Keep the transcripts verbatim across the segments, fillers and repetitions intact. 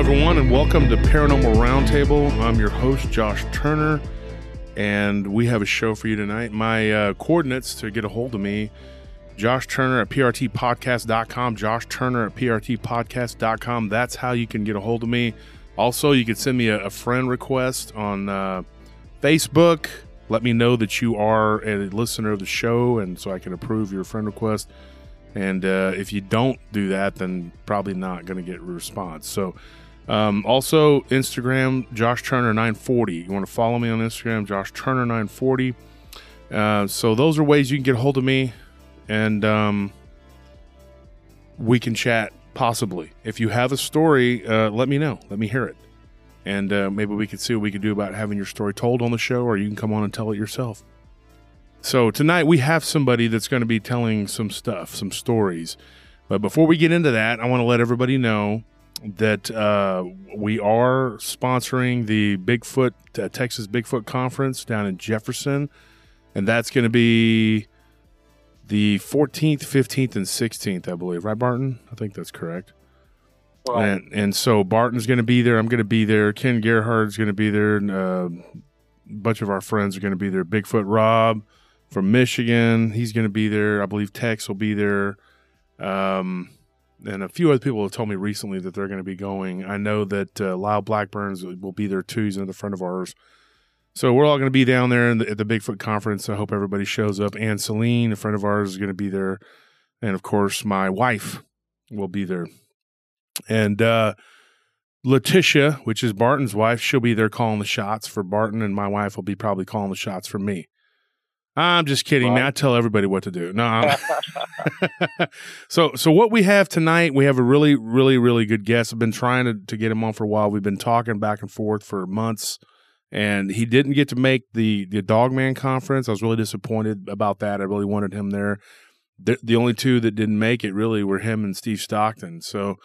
everyone, and welcome to Paranormal Roundtable. I'm your host, Josh Turner, and we have a show for you tonight. My uh, coordinates to get a hold of me, Josh Turner at P R T podcast dot com, Josh Turner at P R T podcast dot com. That's how you can get a hold of me. Also, you can send me a, a friend request on uh, Facebook. Let me know that you are a listener of the show, and so I can approve your friend request. And uh, if you don't do that, then probably not going to get a response. So, um, also, Instagram, Josh Turner nine forty. You want to follow me on Instagram, Josh Turner nine forty. Uh, so those are ways you can get a hold of me, and um, we can chat, possibly. If you have a story, uh, let me know. Let me hear it. And uh, maybe we can see what we can do about having your story told on the show, or you can come on and tell it yourself. So tonight we have somebody that's going to be telling some stuff, some stories. But before we get into that, I want to let everybody know that uh, we are sponsoring the Bigfoot, uh, Texas Bigfoot Conference down in Jefferson. And that's going to be the fourteenth, fifteenth, and sixteenth, I believe. Right, Barton? I think that's correct. Wow. And, and so Barton's going to be there. I'm going to be there. Ken Gerhard's going to be there. And, uh, a bunch of our friends are going to be there. Bigfoot Rob from Michigan, he's going to be there. I believe Tex will be there. Um, and a few other people have told me recently that they're going to be going. I know that uh, Lyle Blackburn will be there too. He's another friend of ours. So we're all going to be down there in the, at the Bigfoot Conference. I hope everybody shows up. Ann Celine, a friend of ours, is going to be there. And, of course, my wife will be there. And uh, Letitia, which is Barton's wife, she'll be there calling the shots for Barton, and my wife will be probably calling the shots for me. I'm just kidding, right, man. I tell everybody what to do. No, I'm so so what we have tonight, we have a really, really, really good guest. I've been trying to, to get him on for a while. We've been talking back and forth for months, and he didn't get to make the the Dogman Conference. I was really disappointed about that. I really wanted him there. The, the only two that didn't make it really were him and Steve Stockton. So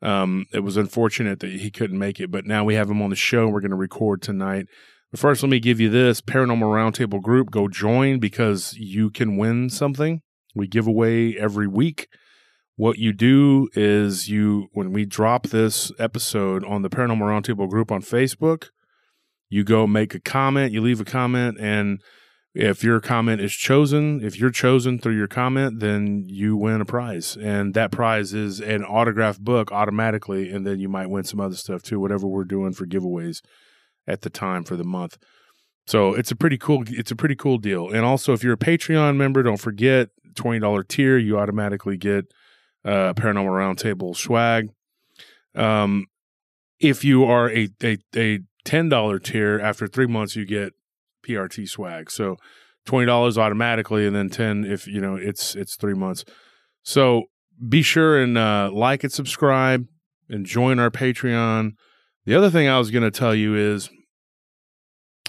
um, it was unfortunate that he couldn't make it, but now we have him on the show, and we're going to record tonight. First, let me give you this Paranormal Roundtable group. Go join because you can win something. We give away every week. What you do is you, when we drop this episode on the Paranormal Roundtable group on Facebook, you go make a comment, you leave a comment, and if your comment is chosen, if you're chosen through your comment, then you win a prize. And that prize is an autographed book automatically, and then you might win some other stuff too, whatever we're doing for giveaways at the time for the month. So it's a pretty cool, it's a pretty cool deal. And also, if you're a Patreon member, don't forget, twenty dollars tier, you automatically get uh Paranormal Roundtable swag. Um, if you are a, a, a ten dollars tier, after three months, you get P R T swag. So twenty dollars automatically, and then ten if, you know, it's, it's three months. So be sure and uh, like and subscribe and join our Patreon. The other thing I was going to tell you is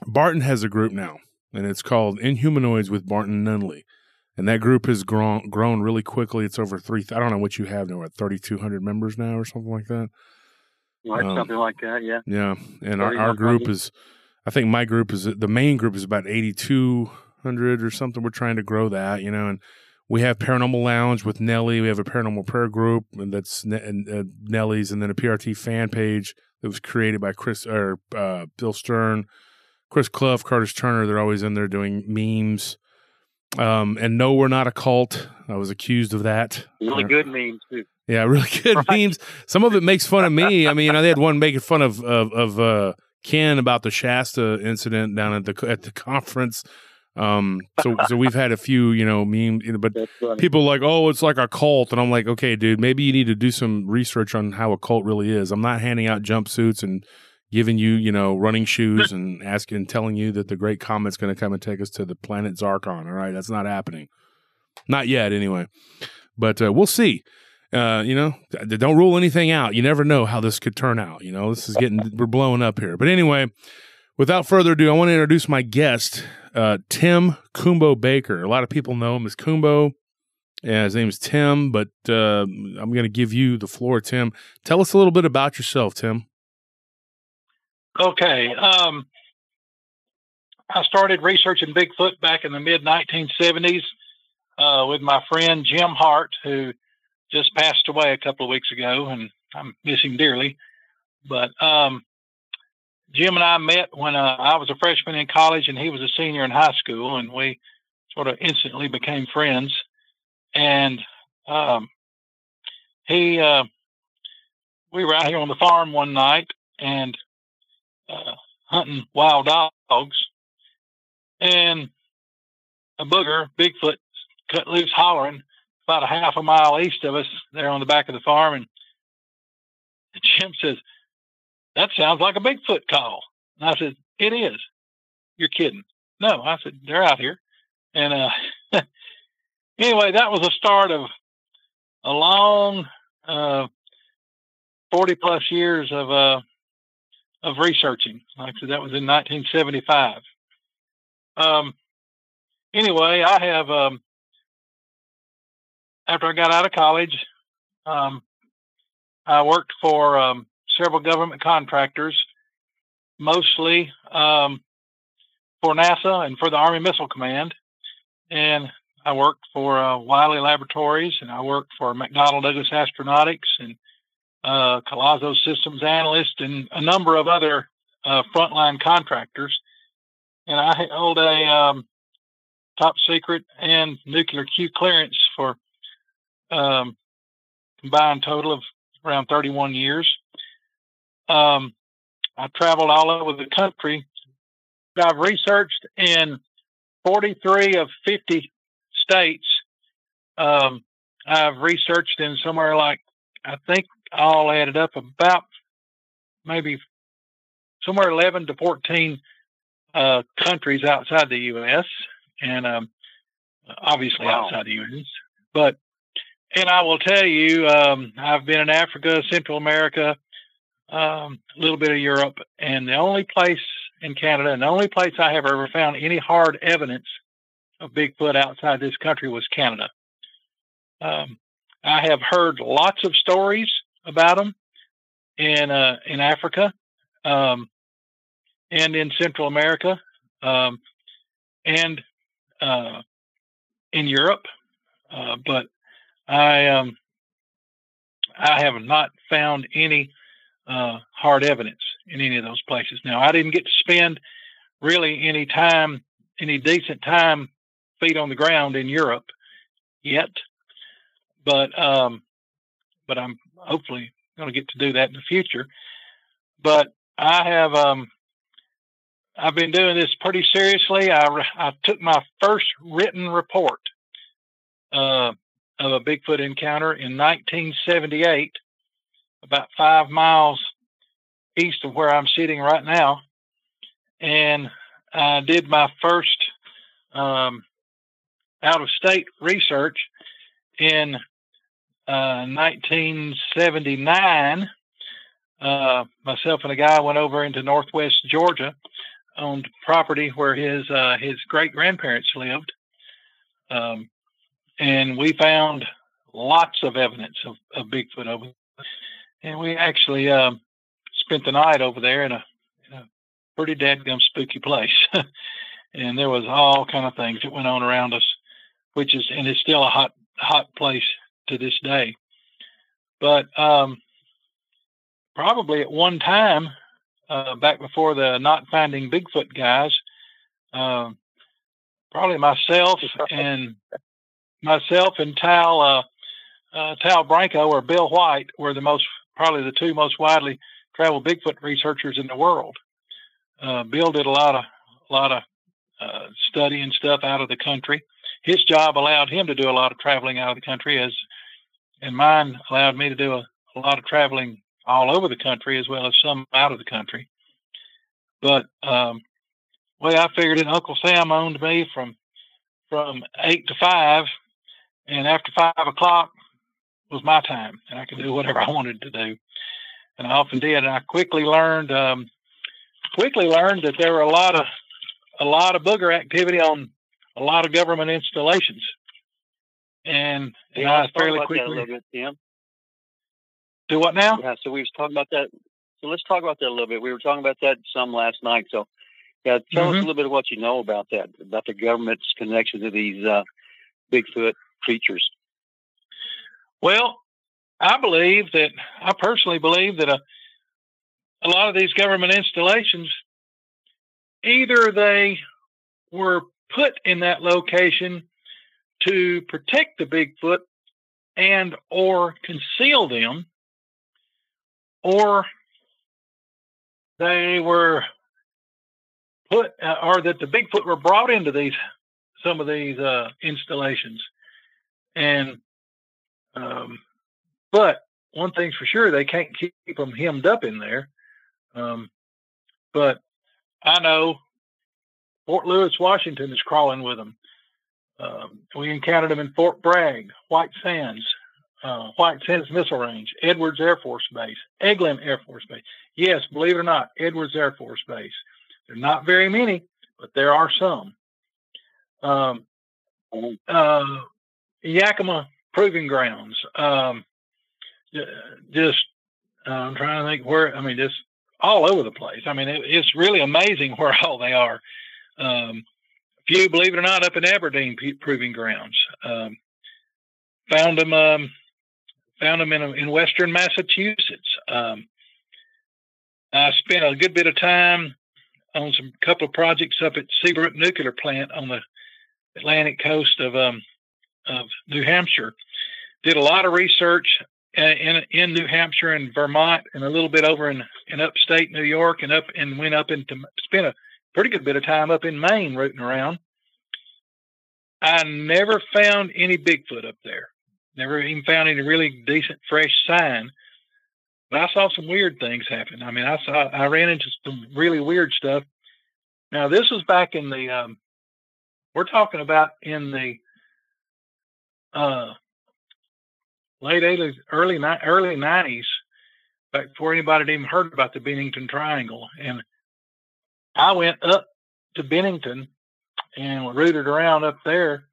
Barton has a group now, and it's called Inhumanoids with Barton Nunley, and that group has grown grown really quickly. It's over three. I don't know what you have now, at thirty-two hundred members now or something like that. Like um, something like that, yeah. Yeah, and our, our group is, I think my group is the main group is about eighty-two hundred or something. We're trying to grow that, you know, and we have Paranormal Lounge with Nelly. We have a Paranormal Prayer Group, and that's ne- and, uh, Nelly's, and then a P R T fan page that was created by Chris or uh, Bill Stern, Chris Clough, Curtis Turner. They're always in there doing memes. Um, and no, we're not a cult. I was accused of that. Really uh, good memes, too. Yeah, really good right. memes. Some of it makes fun of me. I mean, I had one making fun of of, of uh, Ken about the Shasta incident down at the at the conference. Um, so, so we've had a few, you know, memes, you know, but people like, oh, it's like a cult. And I'm like, okay, dude, maybe you need to do some research on how a cult really is. I'm not handing out jumpsuits and giving you, you know, running shoes and asking, telling you that the Great Comet's going to come and take us to the planet Zarkon. All right. That's not happening. Not yet. Anyway, but, uh, we'll see, uh, you know, don't rule anything out. You never know how this could turn out. You know, this is getting, we're blowing up here, but anyway, without further ado, I want to introduce my guest, uh, Tim "Coonbo" Baker. A lot of people know him as Coonbo. Yeah, his name is Tim, but uh, I'm going to give you the floor, Tim. Tell us a little bit about yourself, Tim. Okay. Um, I started researching Bigfoot back in the mid nineteen seventies uh, with my friend Jim Hart, who just passed away a couple of weeks ago, and I miss him dearly. But um, Jim and I met when uh, I was a freshman in college and he was a senior in high school, and we sort of instantly became friends. And um, he, uh, we were out here on the farm one night and uh, hunting wild dogs, and a booger, Bigfoot, cut loose hollering about a half a mile east of us there on the back of the farm. And Jim says, "That sounds like a Bigfoot call." And I said, "It is." "You're kidding." "No." I said, "They're out here." And uh, anyway, that was the start of a long uh, forty plus years of uh, of researching. Like I said, that was in nineteen seventy-five. Um, anyway, I have, um, after I got out of college, um, I worked for um, several government contractors, mostly um, for NASA and for the Army Missile Command. And I worked for uh, Wiley Laboratories, and I worked for McDonnell Douglas Astronautics, and uh, Colazo Systems Analyst, and a number of other uh, frontline contractors. And I hold a um, top secret and nuclear Q clearance for um, combined total of around thirty-one years. Um, I traveled all over the country. I've researched in forty-three of fifty states. Um, I've researched in somewhere like, I think all added up about maybe somewhere eleven to fourteen Uh, countries outside the U S and um, obviously wow. outside the U S But, and I will tell you, um, I've been in Africa, Central America, um, a little bit of Europe, and the only place in Canada, and the only place I have ever found any hard evidence of Bigfoot outside this country was Canada. Um, I have heard lots of stories about them in uh, in Africa. Um, and in Central America, um, and uh, in Europe. Uh, but I um, I have not found any uh, hard evidence in any of those places. Now, I didn't get to spend really any time, any decent time, feet on the ground in Europe yet, but um, but I'm hopefully going to get to do that in the future. But I have... Um, I've been doing this pretty seriously. I, I took my first written report uh, of a Bigfoot encounter in nineteen seventy-eight, about five miles east of where I'm sitting right now. And I did my first um, out-of-state research in uh, nineteen seventy-nine. Uh, myself and a guy went over into northwest Georgia, owned property where his uh, his great-grandparents lived. Um, and we found lots of evidence of, of Bigfoot over there. And we actually um, spent the night over there in a, in a pretty dadgum spooky place. And there was all kind of things that went on around us, which is, and it's still a hot, hot place to this day. But um, probably at one time, Uh, back before the Not Finding Bigfoot guys, uh, probably myself and myself and Tal uh, uh, Tal Branco or Bill White were the most probably the two most widely traveled Bigfoot researchers in the world. Uh, Bill did a lot of a lot of uh, study and stuff out of the country. His job allowed him to do a lot of traveling out of the country, as and mine allowed me to do a, a lot of traveling all over the country, as well as some out of the country. But um, the way I figured it, Uncle Sam owned me from from eight to five, and after five o'clock was my time, and I could do whatever I wanted to do, and I often did. And I quickly learned um, quickly learned that there were a lot of a lot of booger activity on a lot of government installations, and, and yeah, I fairly quickly. That a little bit, yeah. Do what now? Yeah, so we was talking about that. So let's talk about that a little bit. We were talking about that some last night. So, yeah, tell mm-hmm. us a little bit of what you know about that, about the government's connection to these uh, Bigfoot creatures. Well, I believe that I personally believe that a a lot of these government installations, either they were put in that location to protect the Bigfoot and or conceal them, or they were put, uh, or that the Bigfoot were brought into these, some of these uh, installations. And, um, but one thing's for sure, they can't keep them hemmed up in there. Um, but I know Fort Lewis, Washington is crawling with them. Um, we encountered them in Fort Bragg, White Sands, uh, White Sands Missile Range, Edwards Air Force Base, Eglin Air Force Base. Yes, believe it or not, Edwards Air Force Base. There are not very many, but there are some. Um, uh, Yakima Proving Grounds. Um, just, uh, I'm trying to think where, I mean, just all over the place. I mean, it, it's really amazing where all they are. Um, few, believe it or not, up in Aberdeen Proving Grounds. Um, found them, um, found them in, in Western Massachusetts. Um, I spent a good bit of time on some couple of projects up at Seabrook Nuclear Plant on the Atlantic coast of um, of New Hampshire. Did a lot of research in in New Hampshire and Vermont, and a little bit over in, in upstate New York, and up and went up into spent a pretty good bit of time up in Maine rooting around. I never found any Bigfoot up there. Never even found any really decent fresh sign. But I saw some weird things happen. I mean, I saw, I ran into some really weird stuff. Now, this was back in the, um, we're talking about in the uh, late eighties, early early nineties, back before anybody had even heard about the Bennington Triangle. And I went up to Bennington and rooted around up there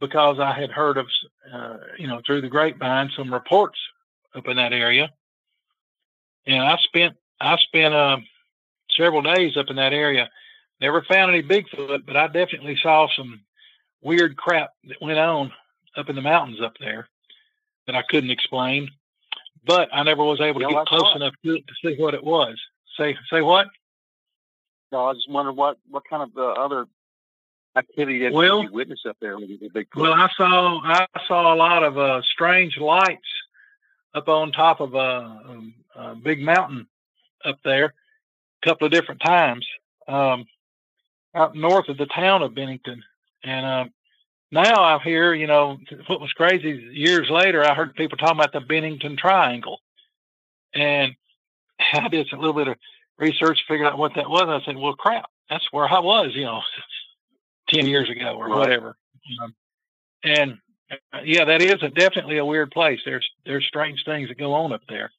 because I had heard of, uh, you know, through the grapevine, some reports up in that area. And I spent I spent uh, several days up in that area. Never found any Bigfoot, but I definitely saw some weird crap that went on up in the mountains up there that I couldn't explain. But I never was able to yeah, get close what? enough to it to see what it was. Say say what? No, I just wondered what, what kind of uh, other activity did well, you witness up there with the Bigfoot? Well, I saw I saw a lot of uh, strange lights up on top of a, a big mountain up there a couple of different times, um, out north of the town of Bennington. And uh, now I hear, you know, what was crazy, years later, I heard people talking about the Bennington Triangle. And I did a little bit of research, figured out what that was. I said, well, crap, that's where I was, you know, ten years ago or whatever. Um, and yeah, that is a, definitely a weird place. There's there's strange things that go on up there.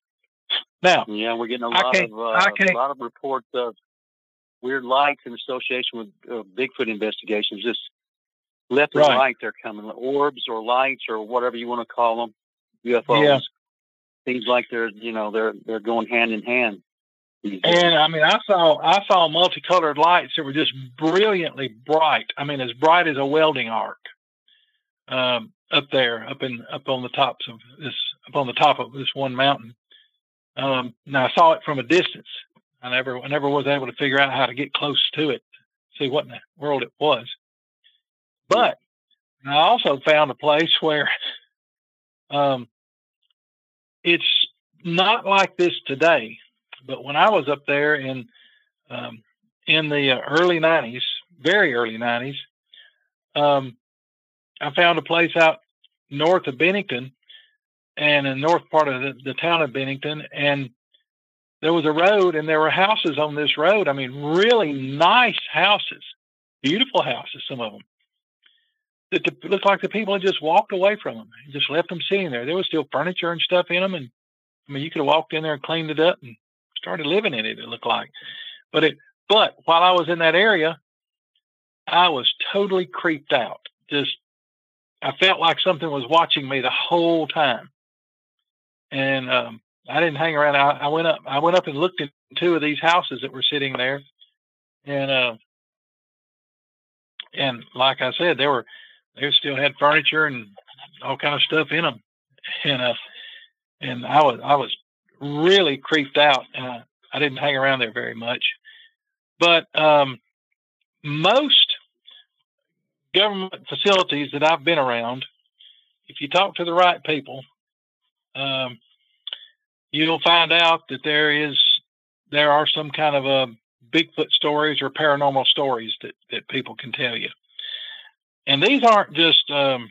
Now, yeah, we're getting a lot of uh, a lot of reports of weird lights in association with uh, Bigfoot investigations. Just left and right, they're coming, orbs or lights or whatever you want to call them, U F Os. Yeah. Things like they're you know they're they're going hand in hand. And I mean, I saw I saw multicolored lights that were just brilliantly bright. I mean, as bright as a welding arc. Um, up there, up in, up on the tops of this, up on the top of this one mountain. Um, now I saw it from a distance. I never, I never was able to figure out how to get close to it, see what in the world it was. But I also found a place where, um, it's not like this today, but when I was up there in, um, in the early nineties, very early nineties, um, I found a place out north of Bennington and in the north part of the, the town of Bennington. And there was a road and there were houses on this road. I mean, really nice houses, beautiful houses, some of them. It looked like the people had just walked away from them and just left them sitting there. There was still furniture and stuff in them. And I mean, you could have walked in there and cleaned it up and started living in it, it looked like. But it, but while I was in that area, I was totally creeped out. Just, I felt like something was watching me the whole time. And um, I didn't hang around. I, I went up I went up and looked at two of these houses that were sitting there. And uh, and like I said, they were they still had furniture and all kind of stuff in them. And uh, and I was I was really creeped out. And I, I didn't hang around there very much. But um, most government facilities that I've been around, if you talk to the right people, um, you'll find out that there is there are some kind of a Bigfoot stories or paranormal stories that, that people can tell you. And these aren't just, um,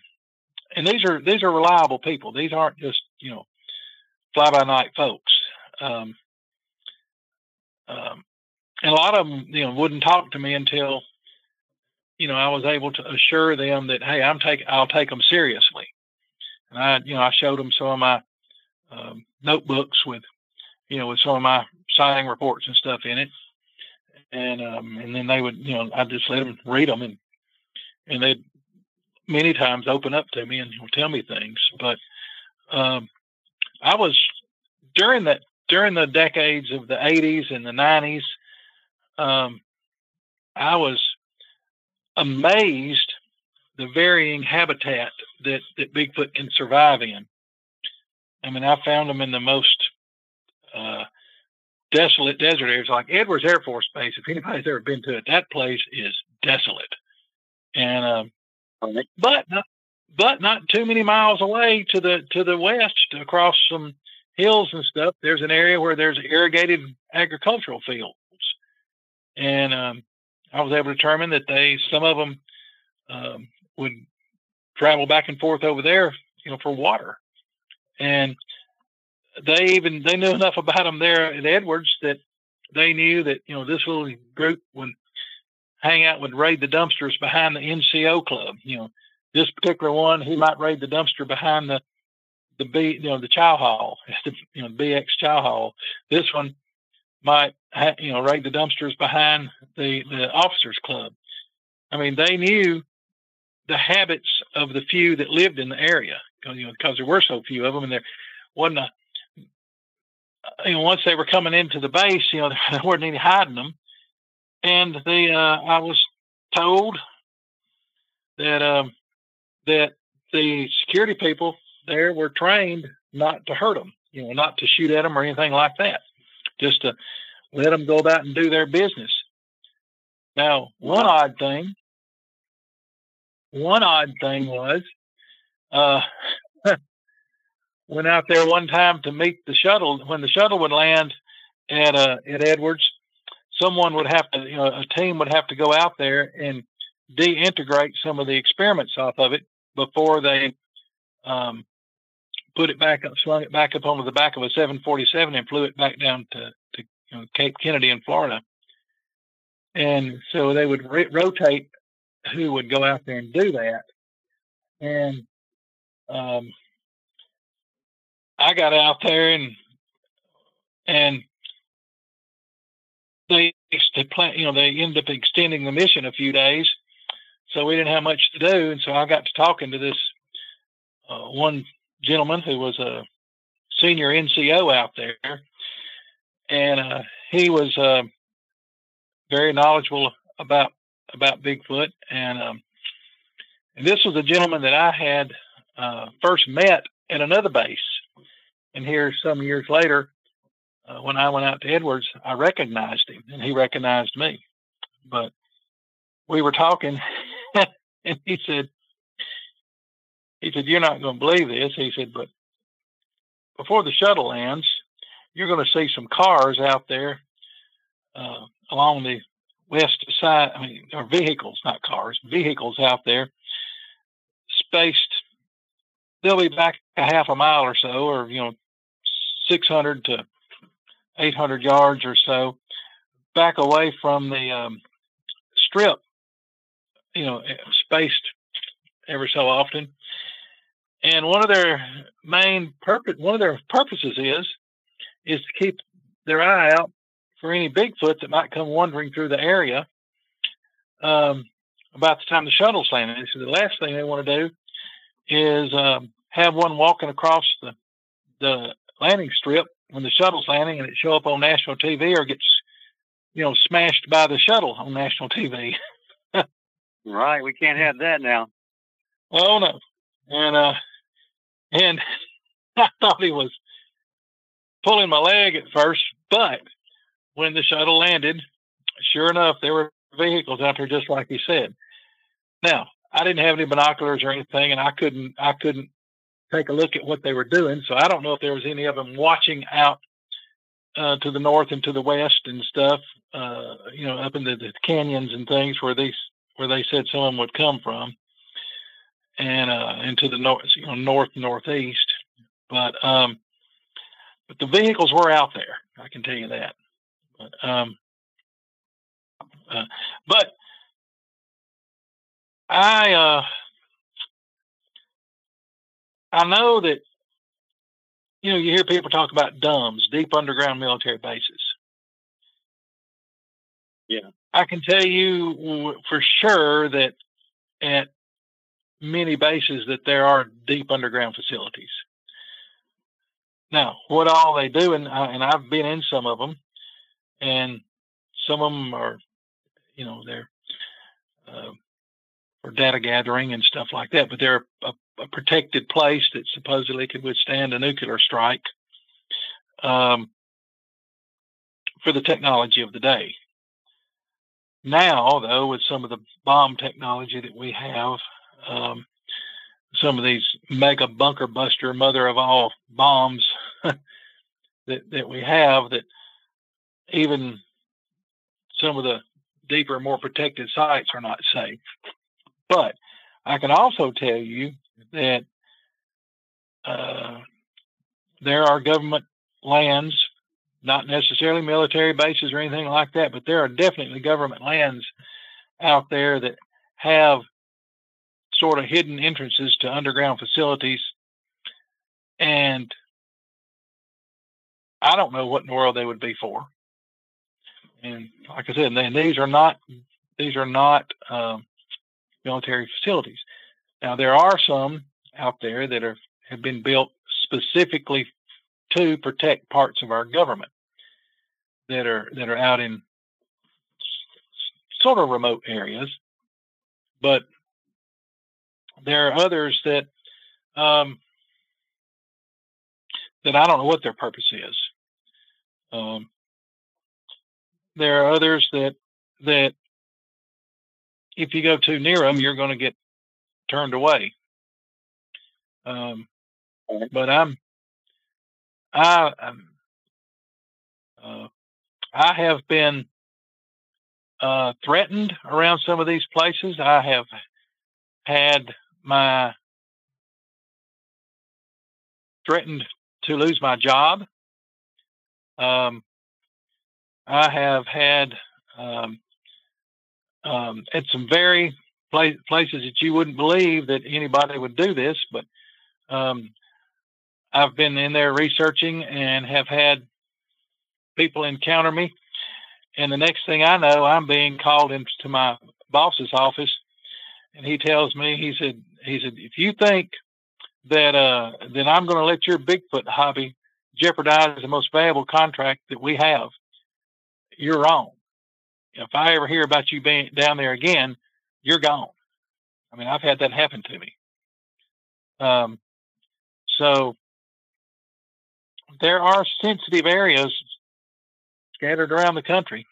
and these are, these are reliable people. These aren't just, you know, fly by night folks. Um, um, and a lot of them, you know, wouldn't talk to me until, you know, I was able to assure them that, hey, I'm take, I'll take them seriously. And I, you know, I showed them some of my, um, notebooks with, you know, with some of my sighting reports and stuff in it. And, um, and then they would, you know, I'd just let them read them, and, and they'd many times open up to me and tell me things. But, um, I was during that, during the decades of the eighties and the nineties, um, I was amazed the varying habitat that, that Bigfoot can survive in. I mean, I found them in the most, uh, desolate desert areas, like Edwards Air Force Base. If anybody's ever been to it, that place is desolate. And um, but not, but not too many miles away to the to the west, across some hills and stuff, there's an area where there's irrigated agricultural fields, and um, I was able to determine that they some of them um, would travel back and forth over there, you know, for water. And They even they knew enough about them there at Edwards that they knew that, you know, this little group would hang out, would raid the dumpsters behind the N C O club. You know, this particular one, he might raid the dumpster behind the the B, you know, the chow hall, the, you know, B X chow hall. This one might, you know, raid the dumpsters behind the the officers club. I mean, they knew the habits of the few that lived in the area, you know, because there were so few of them, and there wasn't a You know, once they were coming into the base, you know, there weren't any hiding them. And the uh, I was told that um, that the security people there were trained not to hurt them, you know, not to shoot at them or anything like that, just to let them go about and do their business. Now, one odd thing, one odd thing was, uh, went out there one time to meet the shuttle. When the shuttle would land at uh, at Edwards, someone would have to, you know, a team would have to go out there and deintegrate some of the experiments off of it before they um, put it back up, slung it back up onto the back of a seven forty-seven and flew it back down to, to you know, Cape Kennedy in Florida. And so they would re- rotate who would go out there and do that. And um, I got out there, and and they they plan, you know, they ended up extending the mission a few days, so we didn't have much to do. And so I got to talking to this uh, one gentleman who was a senior N C O out there, and uh, he was uh, very knowledgeable about about Bigfoot, and um, and this was a gentleman that I had uh, first met at another base. And here, some years later, uh, when I went out to Edwards, I recognized him, and he recognized me. But we were talking, and he said, "He said you're not going to believe this." He said, "But before the shuttle lands, you're going to see some cars out there uh, along the west side. I mean, or vehicles, not cars, vehicles out there, spaced. They'll be back a half a mile or so, or you know." six hundred to eight hundred yards or so back away from the um, strip, you know, spaced ever so often. And one of their main purpose, one of their purposes is, is to keep their eye out for any Bigfoot that might come wandering through the area um, about the time the shuttle's landing. So the last thing they want to do is um, have one walking across the, the landing strip when the shuttle's landing and it show up on national T V or gets, you know, smashed by the shuttle on national T V. Right. We can't have that now. Oh no. And, uh, and I thought he was pulling my leg at first, but when the shuttle landed, sure enough, there were vehicles out there just like he said. Now, I didn't have any binoculars or anything, and I couldn't I couldn't take a look at what they were doing, so I don't know if there was any of them watching out uh, to the north and to the west and stuff, uh, you know, up into the canyons and things where these where they said some of them would come from, and uh, into the north, you know, north northeast. But um, but the vehicles were out there. I can tell you that. But, um, uh, but I uh, I know that, you know, you hear people talk about D U M S, deep underground military bases. Yeah, I can tell you for sure that at many bases that there are deep underground facilities. Now, what all they do, and I, and I've been in some of them, and some of them are, you know, they're uh, for data gathering and stuff like that. But they're a, a protected place that supposedly could withstand a nuclear strike um, for the technology of the day. Now, though, with some of the bomb technology that we have, um, some of these mega bunker buster mother of all bombs that, that we have, that even some of the deeper, more protected sites are not safe. But I can also tell you that uh, there are government lands, not necessarily military bases or anything like that, but there are definitely government lands out there that have sort of hidden entrances to underground facilities, and I don't know what in the world they would be for. And like I said, and these are not these are not um, military facilities. Now there are some out there that are have been built specifically to protect parts of our government that are that are out in sort of remote areas, but there are others that um, that I don't know what their purpose is. Um, there are others that that if you go too near them, you're going to get turned away. Um, but I'm I I'm, uh, I have been uh, threatened around some of these places. I have had my threatened to lose my job. Um, I have had um, um, at some very pla places that you wouldn't believe that anybody would do this, but um, I've been in there researching and have had people encounter me. And the next thing I know, I'm being called into my boss's office, and he tells me, he said, he said, if you think that uh, then I'm going to let your Bigfoot hobby jeopardize the most valuable contract that we have, you're wrong. If I ever hear about you being down there again, you're gone. I mean, I've had that happen to me. Um, so there are sensitive areas scattered around the country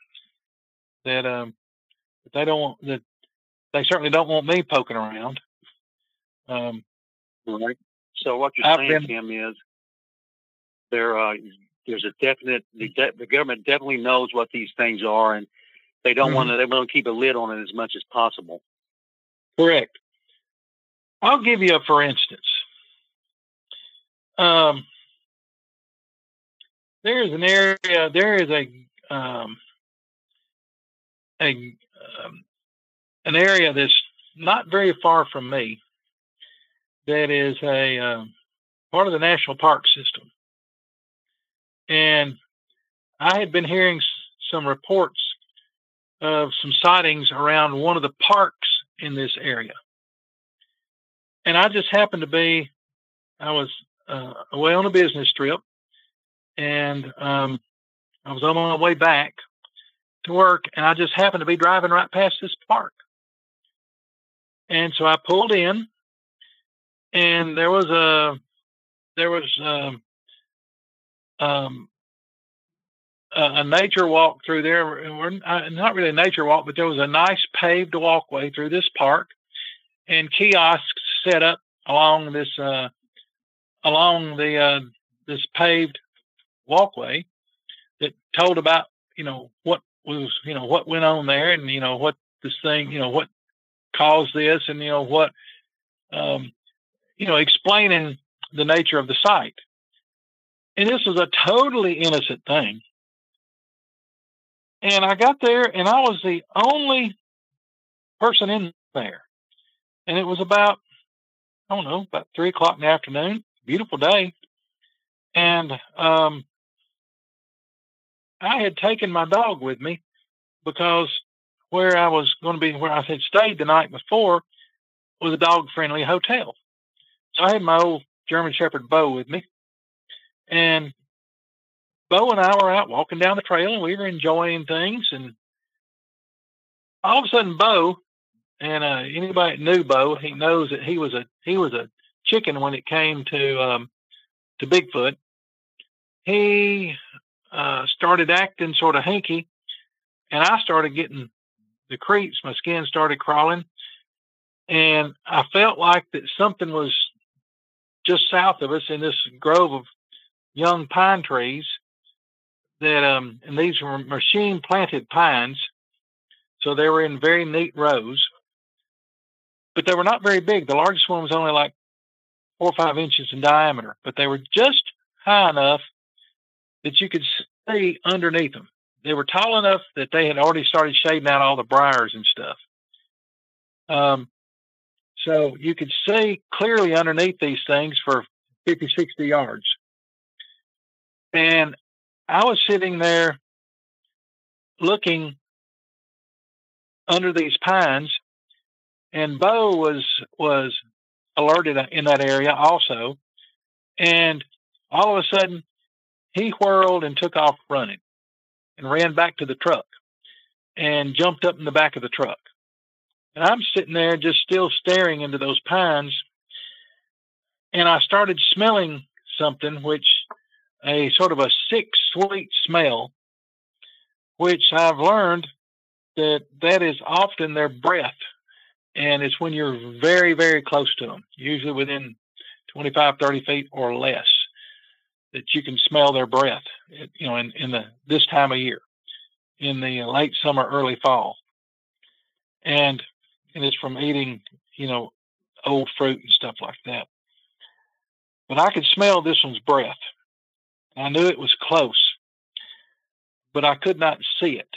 that um, they don't want, that they certainly don't want me poking around. Um, Right. So what you're I've saying, been, Tim, is there uh, there's a definite the, de the government definitely knows what these things are, and they don't mm-hmm. want to they want to keep a lid on it as much as possible. Correct. I'll give you a for instance. Um, there is an area. There is a um, a um, an area that's not very far from me. That is a uh, part of the national park system, and I had been hearing s some reports of some sightings around one of the parks in this area. And I just happened to be, I was uh, away on a business trip, and um, I was on my way back to work, and I just happened to be driving right past this park. And so I pulled in. And there was a, there was um, um, a, a nature walk through there. We're, uh, not really a nature walk, but there was a nice paved walkway through this park, and kiosks set up along this uh, along the uh, this paved walkway that told about, you know, what was, you know, what went on there, and, you know, what this thing, you know, what caused this, and, you know, what, um, you know, explaining the nature of the site. And this was a totally innocent thing. And I got there, and I was the only person in there. And it was about, I don't know, about three o'clock in the afternoon, beautiful day. And um, I had taken my dog with me because where I was going to be, where I had stayed the night before, was a dog-friendly hotel. So I had my old German Shepherd, Bo, with me. And Bo and I were out walking down the trail, and we were enjoying things. And all of a sudden, Bo, and uh, anybody that knew Bo, he knows that he was a he was a chicken when it came to um, to Bigfoot. He uh, started acting sort of hinky, and I started getting the creeps. My skin started crawling, and I felt like that something was just south of us in this grove of young pine trees that, um, and these were machine planted pines. So they were in very neat rows, but they were not very big. The largest one was only like four or five inches in diameter, but they were just high enough that you could see underneath them. They were tall enough that they had already started shading out all the briars and stuff. Um, so you could see clearly underneath these things for fifty, sixty yards. And I was sitting there looking under these pines, and Bo was was alerted in that area also. And all of a sudden, he whirled and took off running and ran back to the truck and jumped up in the back of the truck. And I'm sitting there just still staring into those pines, and I started smelling something, which a sort of a sick, sweet smell, which I've learned that that is often their breath. And it's when you're very, very close to them, usually within twenty-five, thirty feet or less, that you can smell their breath, you know, in, in the, this time of year, in the late summer, early fall. And, and it's from eating, you know, old fruit and stuff like that. But I could smell this one's breath. I knew it was close, but I could not see it.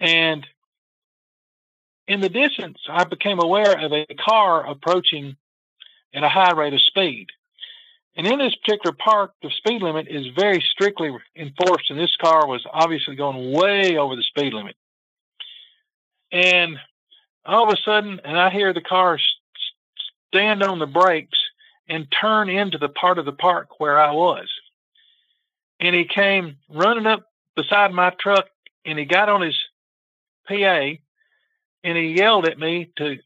And in the distance, I became aware of a car approaching at a high rate of speed. And in this particular park, the speed limit is very strictly enforced, and this car was obviously going way over the speed limit. And all of a sudden, and I hear the car stand on the brakes and turn into the part of the park where I was. And he came running up beside my truck, and he got on his P A, and he yelled at me to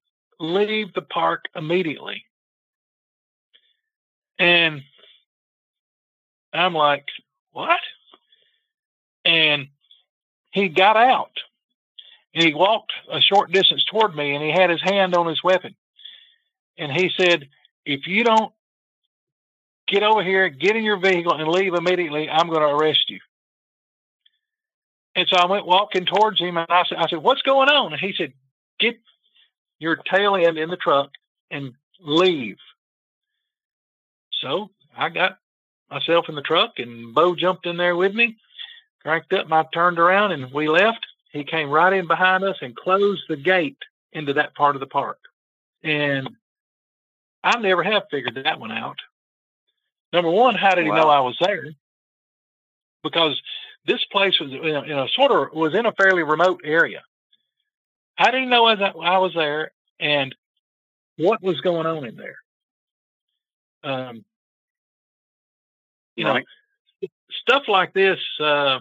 leave the park immediately. And I'm like, what? And he got out, and he walked a short distance toward me, and he had his hand on his weapon. And he said, if you don't get over here, get in your vehicle, and leave immediately, I'm going to arrest you. And so I went walking towards him, and I said, I said, what's going on? And he said, get your tail end in the truck and leave. So I got myself in the truck, and Bo jumped in there with me, cranked up, and I turned around, and we left. He came right in behind us and closed the gate into that part of the park. And I never have figured that one out. Number one, how did he wow. know I was there? Because this place was in a, in a sort of was in a fairly remote area. How did he know that I was there, and what was going on in there? Um, you right. know, stuff like this. Uh,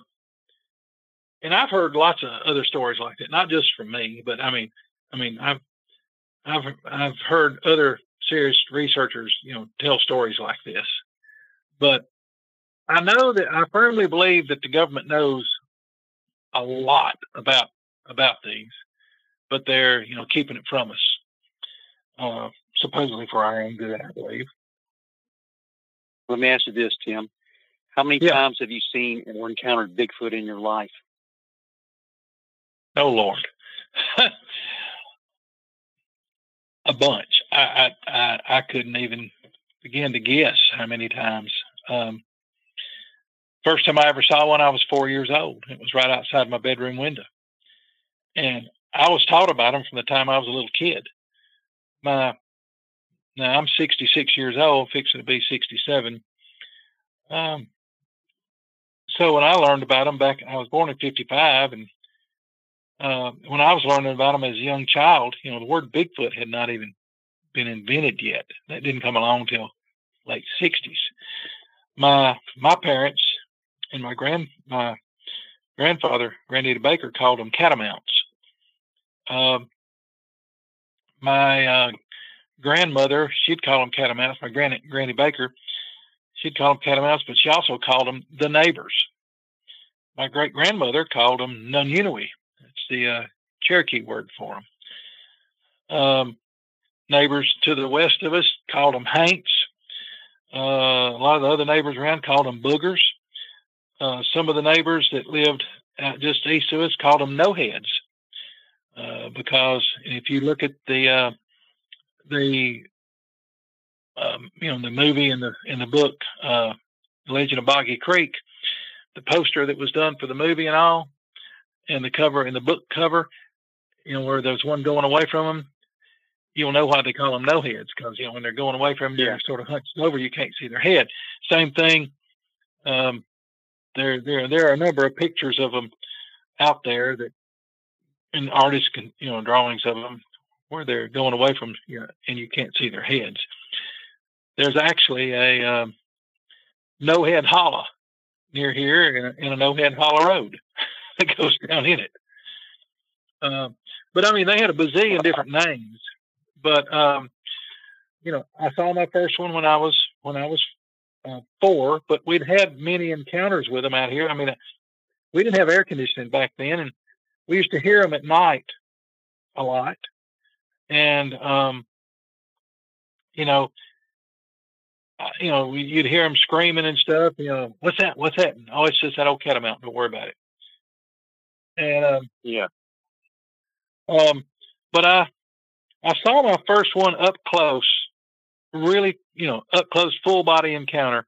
and I've heard lots of other stories like that, not just from me, but I mean, I mean, I've I've I've heard other serious researchers, you know, tell stories like this. But I know that I firmly believe that the government knows a lot about about things, but they're, you know, keeping it from us, uh, supposedly for our own good, I believe. Let me ask you this, Tim. How many yeah. times have you seen or encountered Bigfoot in your life? Oh, Lord. A bunch. I, I, I, I couldn't even begin to guess how many times. Um, first time I ever saw one, I was four years old. It was right outside my bedroom window. And I was taught about them from the time I was a little kid. My, now I'm sixty-six years old, fixing to be sixty-seven. Um, so when I learned about them back, I was born in fifty-five, and Uh, when I was learning about them as a young child, you know, the word Bigfoot had not even been invented yet. That didn't come along till late sixties. My my parents and my grand my grandfather, Granddaddy Baker, called them catamounts. Uh, my uh, grandmother, she'd call them catamounts. My granny Granny Baker, she'd call them catamounts, but she also called them the neighbors. My great grandmother called them Nununui. The uh, Cherokee word for them. Um, neighbors to the west of us called them Hanks. Uh, a lot of the other neighbors around called them boogers. Uh, some of the neighbors that lived out just east of us called them no heads, uh, because if you look at the uh, the um, you know the movie and the in the book, uh, The Legend of Boggy Creek, the poster that was done for the movie and all. In the cover, in the book cover, you know, where there's one going away from them, you'll know why they call them no heads, because, you know, when they're going away from them, they're yeah. sort of hunched over, you can't see their head. Same thing. Um, there, there, there are a number of pictures of them out there that, and artists can, you know, drawings of them where they're going away from, you know, and you can't see their heads. There's actually a um, no head holler near here in a, in a no head holler road. That goes down in it. Um, but I mean, they had a bazillion different names, but, um, you know, I saw my first one when I was, when I was uh, four, but we'd had many encounters with them out here. I mean, we didn't have air conditioning back then, and we used to hear them at night a lot. And, um, you know, uh, you know, you'd hear them screaming and stuff, you know, what's that? What's that? And, oh, it's just that old catamount. Don't worry about it. And, um, yeah. Um, but I, I saw my first one up close, really, you know, up close, full body encounter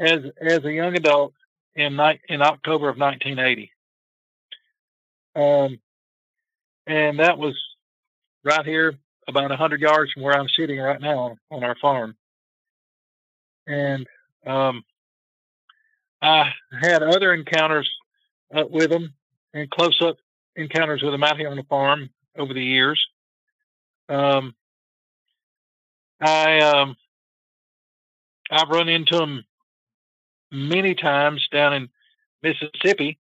as, as a young adult in night, in October of nineteen eighty. Um, and that was right here about a hundred yards from where I'm sitting right now on our farm. And, um, I had other encounters uh, with them. And close-up encounters with them out here on the farm over the years. Um, I, um, I've run into them many times down in Mississippi.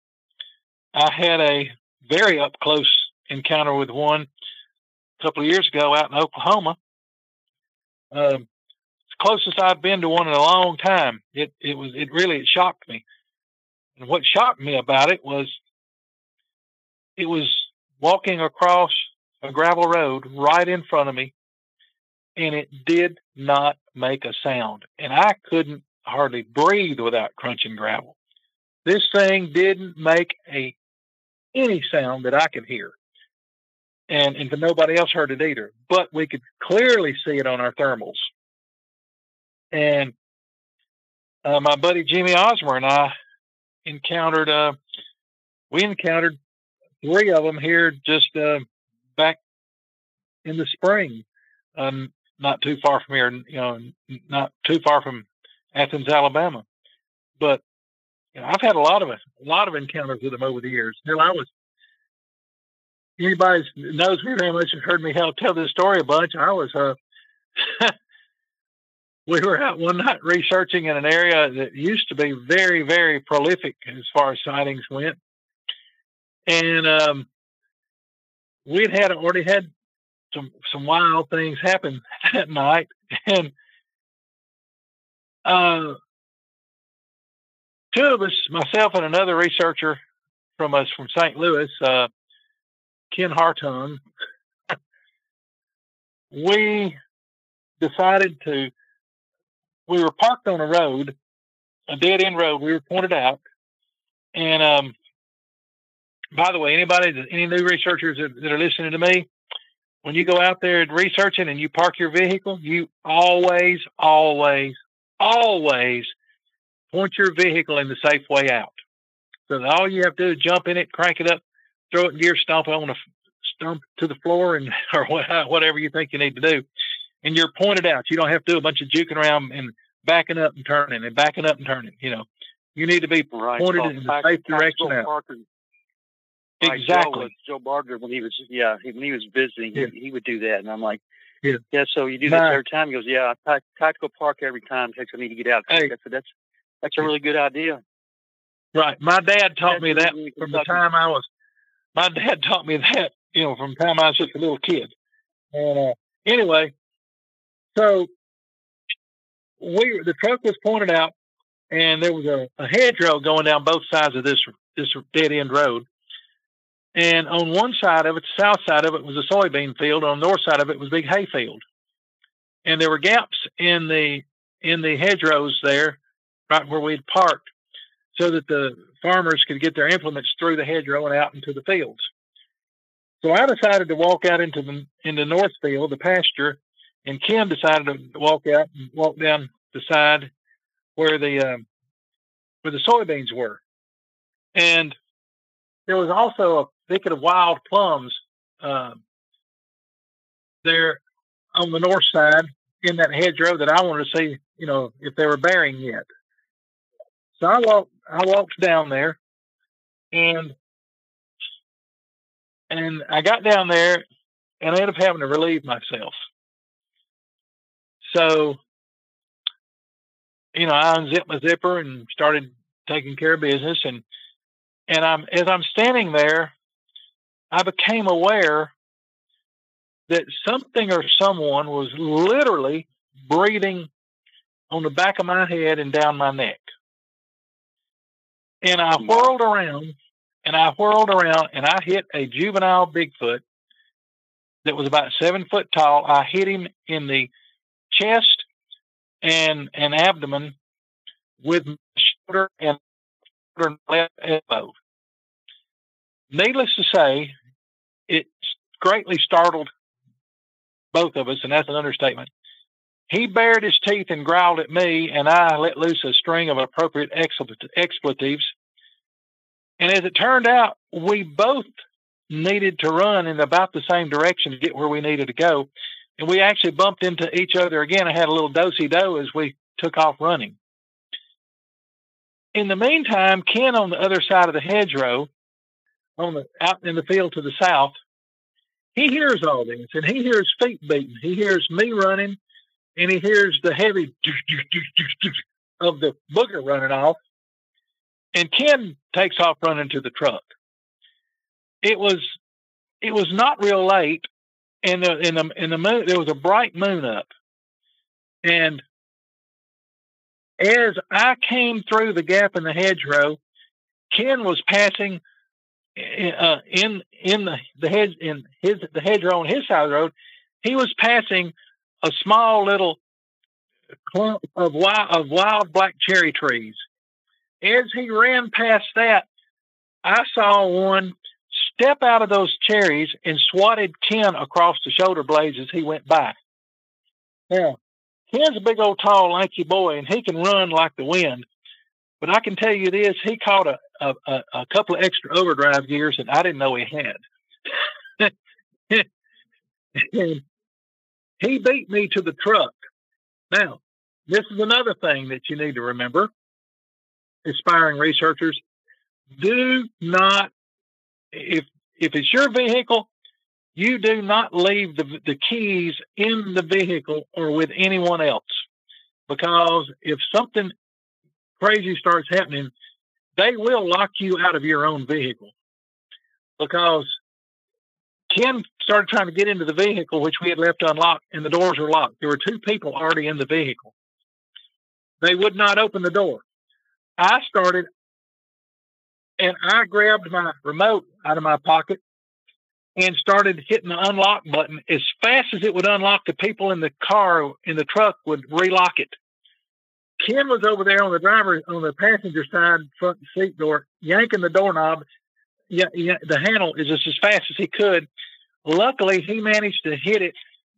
I had a very up-close encounter with one a couple of years ago out in Oklahoma. Um, it's the closest I've been to one in a long time. It, it was, it really, it shocked me. And what shocked me about it was, it was walking across a gravel road right in front of me, and it did not make a sound. And I couldn't hardly breathe without crunching gravel. This thing didn't make a any sound that I could hear. And, and nobody else heard it either. But we could clearly see it on our thermals. And uh, my buddy Jimmy Osmer and I encountered, uh, we encountered three of them here just uh, back in the spring, um, not too far from here, you know, not too far from Athens, Alabama. But you know, I've had a lot of a lot of encounters with them over the years. Hell, I was anybody who knows me very much has heard me tell this story a bunch. I was uh, we were out one night researching in an area that used to be very, very prolific as far as sightings went. And um, we'd had already had some some wild things happen that night, and uh, two of us, myself and another researcher from us from Saint Louis, uh, Ken Hartung, we decided to, we were parked on a road, a dead end road. We were pointed out. And, um, by the way, anybody, any new researchers that, that are listening to me, when you go out there and researching and you park your vehicle, you always, always, always point your vehicle in the safe way out. So that all you have to do is jump in it, crank it up, throw it in gear, stomp it on the stomp to the floor, and or whatever you think you need to do. And you're pointed out. You don't have to do a bunch of juking around and backing up and turning and backing up and turning. You know, you need to be right, pointed well, in the back, safe back direction out. Parker. Exactly. Like Joe, Joe Barger, when he was, yeah, he, when he was visiting, yeah. he, he would do that. And I'm like, yeah, yeah so you do this every time? He goes, yeah, I tactical park every time. Takes I need to get out. Hey. I said, that's, that's a really good idea. Right. My dad taught that's me that really from the time I was, my dad taught me that, you know, from the time I was just a little kid. And uh, anyway, so we, the truck was pointed out and there was a, a hedgerow going down both sides of this, this dead end road. And on one side of it, the south side of it, was a soybean field. On the north side of it was a big hay field. And there were gaps in the in the hedgerows there, right where we'd parked, so that the farmers could get their implements through the hedgerow and out into the fields. So I decided to walk out into the in the north field, the pasture, and Kim decided to walk out and walk down the side where the um, where the soybeans were. And there was also a thicket of wild plums uh, there on the north side in that hedgerow that I wanted to see, you know, if they were bearing yet. So I walked, I walked down there, and and I got down there, and I ended up having to relieve myself. So, you know, I unzipped my zipper and started taking care of business, and. And I'm, as I'm standing there, I became aware that something or someone was literally breathing on the back of my head and down my neck. And I whirled around, and I whirled around, and I hit a juvenile Bigfoot that was about seven foot tall. I hit him in the chest and, and abdomen with my shoulder and left elbow. Needless to say, it greatly startled both of us, and that's an understatement. He bared his teeth and growled at me, and I let loose a string of appropriate expletives. And as it turned out, we both needed to run in about the same direction to get where we needed to go. And we actually bumped into each other again and had a little do-si-do as we took off running. In the meantime, Ken on the other side of the hedgerow, on the out in the field to the south, he hears all this, and he hears feet beating. He hears me running, and he hears the heavy of the booger running off. And Ken takes off running to the truck. It was it was not real late, and the, in the in the moon there was a bright moon up, and. As I came through the gap in the hedgerow, Ken was passing uh, in in the the hedge in his the hedgerow on his side of the road. He was passing a small little clump of wild, of wild black cherry trees. As he ran past that, I saw one step out of those cherries and swatted Ken across the shoulder blades as he went by. Yeah. Ken's a big old tall, lanky boy, and he can run like the wind. But I can tell you this, he caught a, a, a couple of extra overdrive gears that I didn't know he had. And he beat me to the truck. Now, this is another thing that you need to remember, aspiring researchers. Do not, if if it's your vehicle, you do not leave the, the keys in the vehicle or with anyone else, because if something crazy starts happening, they will lock you out of your own vehicle. Because Ken started trying to get into the vehicle, which we had left unlocked, and the doors were locked. There were two people already in the vehicle. They would not open the door. I started, and I grabbed my remote out of my pocket and started hitting the unlock button. As fast as it would unlock, the people in the car, in the truck, would relock it. Ken was over there on the driver, on the passenger side, front seat door, yanking the doorknob, y- y- the handle, is just as fast as he could. Luckily, he managed to hit it,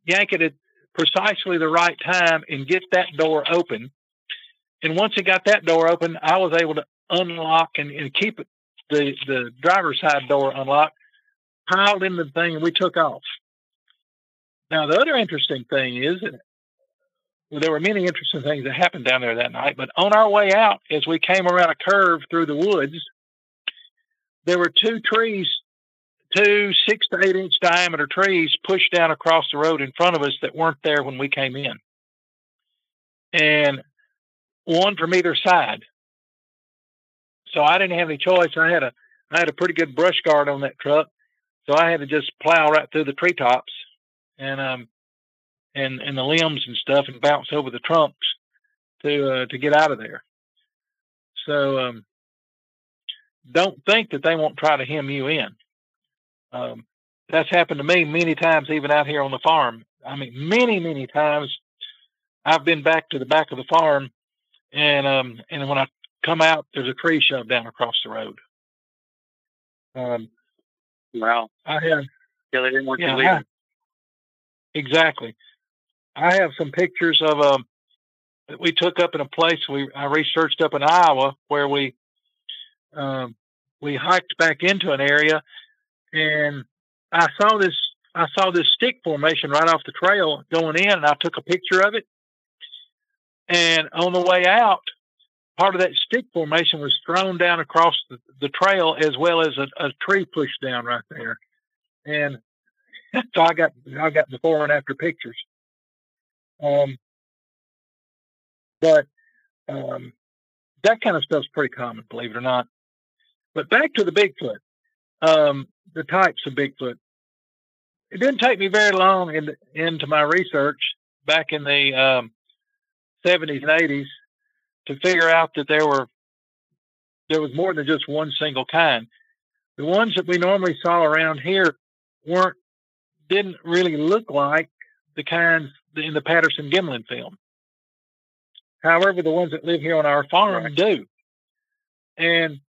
yank it at precisely the right time, and get that door open. And once he got that door open, I was able to unlock and, and keep it, the, the driver's side door unlocked, piled into the thing, and we took off. Now, the other interesting thing is, well, there were many interesting things that happened down there that night, but on our way out, as we came around a curve through the woods, there were two trees, two six to eight inch diameter trees pushed down across the road in front of us that weren't there when we came in. And one from either side. So I didn't have any choice. I had a, I had a pretty good brush guard on that truck. So I had to just plow right through the treetops and, um, and, and the limbs and stuff and bounce over the trunks to, uh, to get out of there. So, um, don't think that they won't try to hem you in. Um, that's happened to me many times, even out here on the farm. I mean, many, many times I've been back to the back of the farm. And um, and when I come out, there's a tree shoved down across the road. Um, wow. I have, yeah, they didn't want yeah, to leave. I, exactly. I have some pictures of um that we took up in a place we I researched up in Iowa where we um, we hiked back into an area, and I saw this I saw this stick formation right off the trail going in, and I took a picture of it. And on the way out, part of that stick formation was thrown down across the, the trail, as well as a, a tree pushed down right there. And so I got I got before and after pictures. Um, but um, that kind of stuff's pretty common, believe it or not. But back to the Bigfoot, um, the types of Bigfoot. It didn't take me very long in, into my research back in the um, seventies and eighties to figure out that there were there was more than just one single kind. The ones that we normally saw around here weren't didn't really look like the kinds in the Patterson-Gimlin film. However, the ones that live here on our farm do. And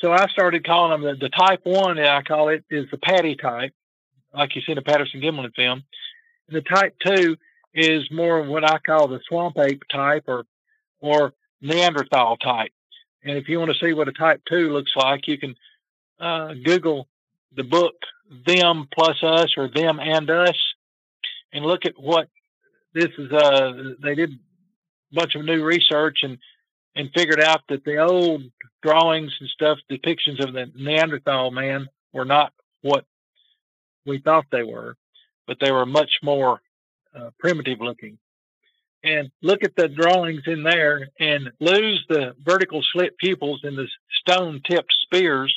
so I started calling them the, the type one, that I call it, is the Patty type, like you see in the Patterson-Gimlin film. And the type two is more what I call the swamp ape type, or or Neanderthal type. And if you want to see what a type two looks like, you can uh, Google the book Them Plus Us, or Them and Us, and look at what this is. Uh, they did a bunch of new research and, and figured out that the old drawings and stuff, depictions of the Neanderthal man, were not what we thought they were, but they were much more Uh, primitive looking. And look at the drawings in there and lose the vertical slit pupils and the stone tipped spears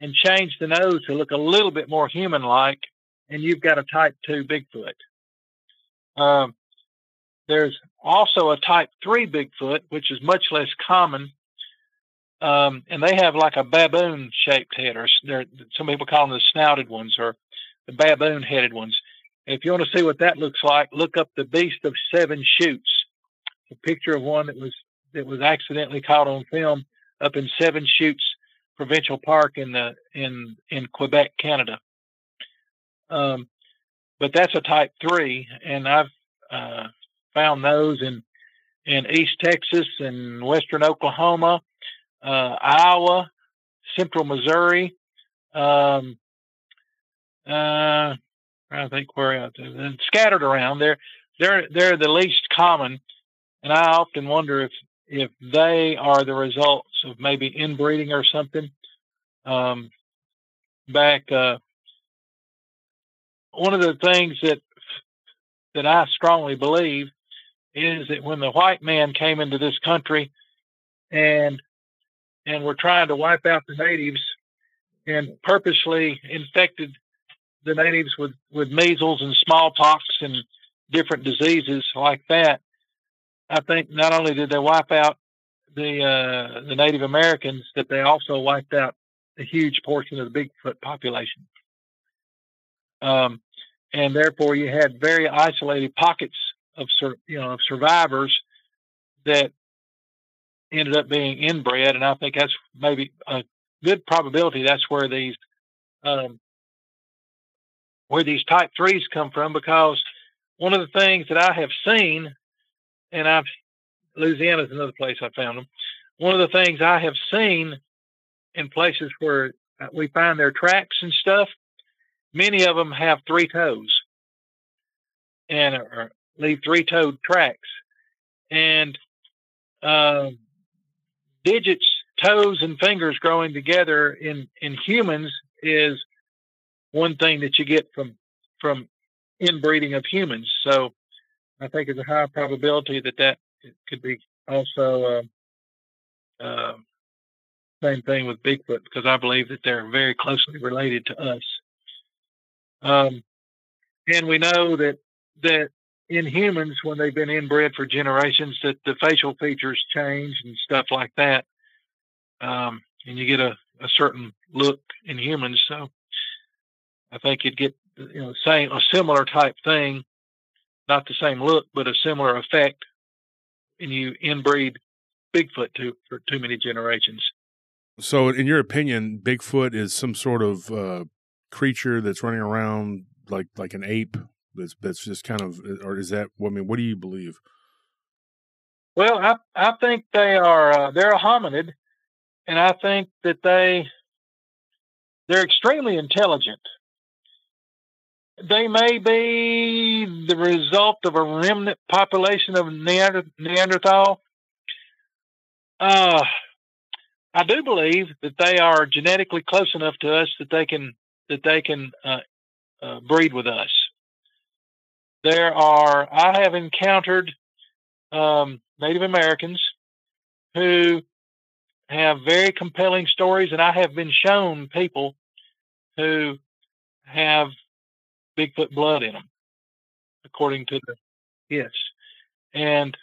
and change the nose to look a little bit more human like, and you've got a type two Bigfoot. Um, there's also a type three Bigfoot, which is much less common. Um, and they have like a baboon shaped head, or some people call them the snouted ones, or the baboon headed ones. If you want to see what that looks like, look up the Beast of Seven Chutes, a picture of one that was that was accidentally caught on film up in Seven Chutes Provincial Park in the in in Quebec, Canada. Um, but that's a type three, and I've uh, found those in in East Texas and Western Oklahoma, uh, Iowa, Central Missouri. Um, uh, I think we're out there. Scattered around. They're, they're, they're the least common. And I often wonder if, if they are the results of maybe inbreeding or something. Um, back, uh, one of the things that, that I strongly believe is that when the white man came into this country and, and were trying to wipe out the natives and purposely infected the natives with, with measles and smallpox and different diseases like that, I think not only did they wipe out the uh, the Native Americans that they also wiped out a huge portion of the Bigfoot population. Um, and therefore, you had very isolated pockets of you know of survivors that ended up being inbred, and I think that's maybe a good probability that's where these um, where these type threes come from, because one of the things that I have seen, and I've Louisiana is another place I found them. One of the things I have seen in places where we find their tracks and stuff, many of them have three toes and or leave three-toed tracks. And uh, digits, toes, and fingers growing together in, in humans is one thing that you get from from inbreeding of humans. So I think there's a high probability that that it could be also uh, uh, same thing with Bigfoot, because I believe that they're very closely related to us. Um, and we know that that in humans, when they've been inbred for generations, that the facial features change and stuff like that, um, and you get a, a certain look in humans. So I think you'd get you know same a similar type thing, not the same look, but a similar effect. And you inbreed Bigfoot too, for too many generations. So in your opinion, Bigfoot is some sort of uh, creature that's running around like like an ape that's, that's just kind of, or is that, I mean, what do you believe? Well, I, I think they are, uh, they're a hominid, and I think that they, they're extremely intelligent. They may be the result of a remnant population of Neanderthal. Uh, I do believe that they are genetically close enough to us that they can that they can uh, uh, breed with us. There are I have encountered um, Native Americans who have very compelling stories, and I have been shown people who have Bigfoot blood in them, according to the yes, and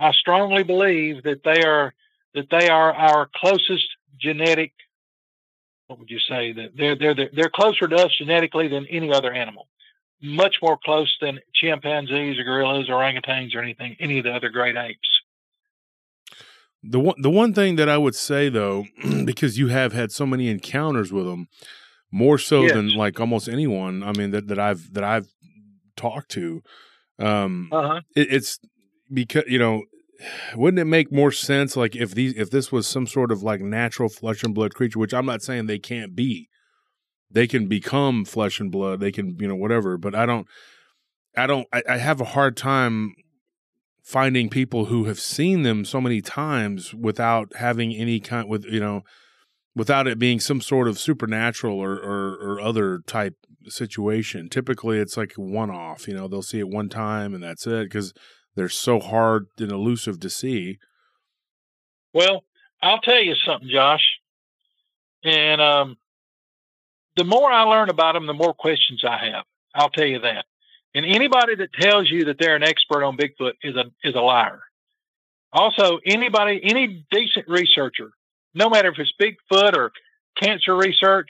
I strongly believe that they are that they are our closest genetic. What would you say that they're they're they're closer to us genetically than any other animal, much more close than chimpanzees or gorillas or orangutans or anything any of the other great apes. The one the one thing that I would say though, because you have had so many encounters with them. More so yes. than like almost anyone, I mean that, that I've that I've talked to. Um, uh-huh. it, it's because you know, wouldn't it make more sense like if these if this was some sort of like natural flesh and blood creature, which I'm not saying they can't be, they can become flesh and blood, they can you know whatever. But I don't, I don't, I, I have a hard time finding people who have seen them so many times without having any kind with you know. without it being some sort of supernatural or, or, or other type situation. Typically, it's like one-off. You know, they'll see it one time, and that's it, because they're so hard and elusive to see. Well, I'll tell you something, Josh. And um, the more I learn about them, the more questions I have. I'll tell you that. And anybody that tells you that they're an expert on Bigfoot is a is a liar. Also, anybody, any decent researcher, no matter if it's Bigfoot or cancer research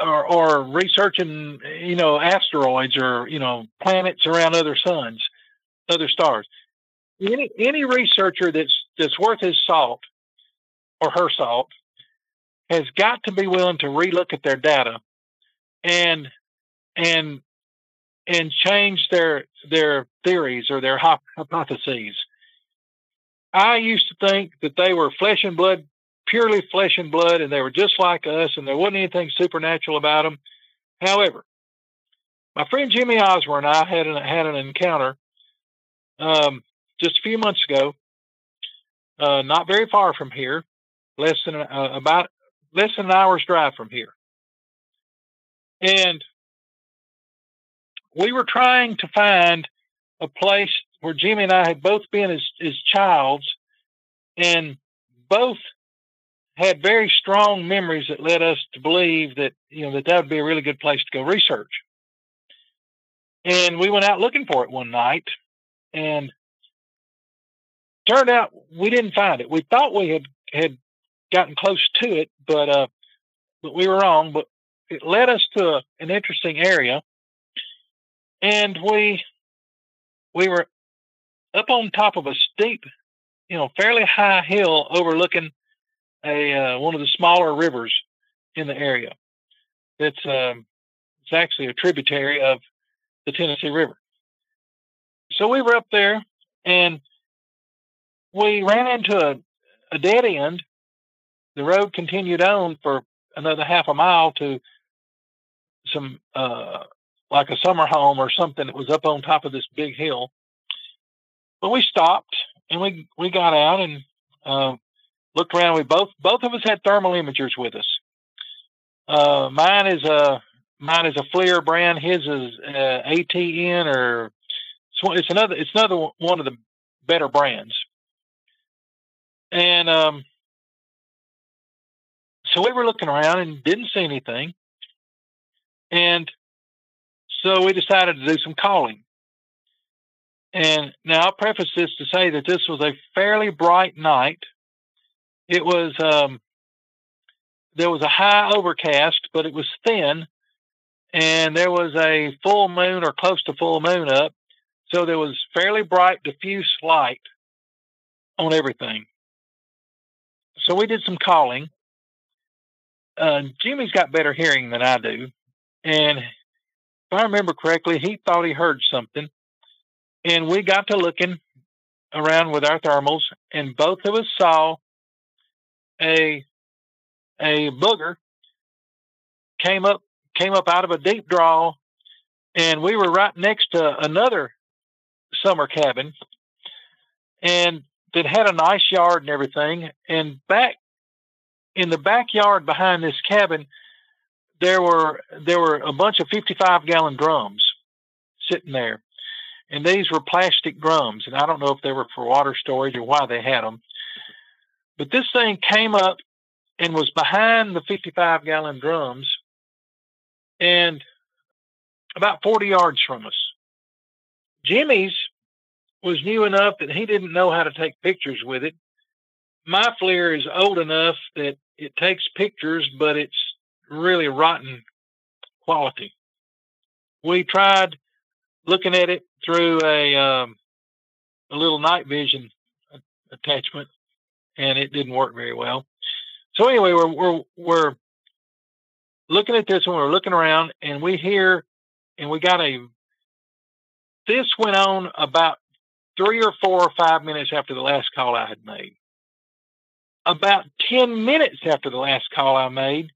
or, or researching, you know, asteroids or, you know, planets around other suns, other stars. Any any researcher that's that's worth his salt or her salt has got to be willing to relook at their data and and and change their their theories or their hypotheses. I used to think that they were flesh and blood. Purely flesh and blood, and they were just like us, and there wasn't anything supernatural about them. However, my friend Jimmy Osmer and I had an, had an encounter um, just a few months ago, uh, not very far from here, less than uh, about less than an hour's drive from here, and we were trying to find a place where Jimmy and I had both been as as childs, and both had very strong memories that led us to believe that, you know, that that would be a really good place to go research. And we went out looking for it one night, and turned out we didn't find it. We thought we had, had gotten close to it, but, uh, but we were wrong. But it led us to a, an interesting area. And we, we were up on top of a steep, you know, fairly high hill overlooking a, uh, one of the smaller rivers in the area. That's, um, it's actually a tributary of the Tennessee River. So we were up there and we ran into a, a dead end. The road continued on for another half a mile to some, uh, like a summer home or something that was up on top of this big hill. But we stopped and we, we got out and, uh, looked around. We both, both of us had thermal imagers with us. Uh, mine is a, mine is a FLIR brand. His is, uh, A T N or it's another, it's another one of the better brands. And, um, so we were looking around and didn't see anything. And so we decided to do some calling. And now I'll preface this to say that this was a fairly bright night. It was, um, there was a high overcast, but it was thin. And there was a full moon or close to full moon up. So there was fairly bright, diffuse light on everything. So we did some calling. Uh, Jimmy's got better hearing than I do. And if I remember correctly, he thought he heard something. And we got to looking around with our thermals, and both of us saw a a booger came up came up out of a deep draw, and we were right next to another summer cabin, and that had a nice yard and everything. And back in the backyard behind this cabin, there were there were a bunch of fifty-five gallon drums sitting there. And these were plastic drums, and I don't know if they were for water storage or why they had them. But this thing came up and was behind the fifty-five gallon drums and about forty yards from us. Jimmy's was new enough that he didn't know how to take pictures with it. My FLIR is old enough that it takes pictures, but it's really rotten quality. We tried looking at it through a um, a little night vision attachment, and it didn't work very well. So anyway, we're we're, we're looking at this, and we're looking around, and we hear, and we got a. This went on about three or four or five minutes after the last call I had made. About ten minutes after the last call I made,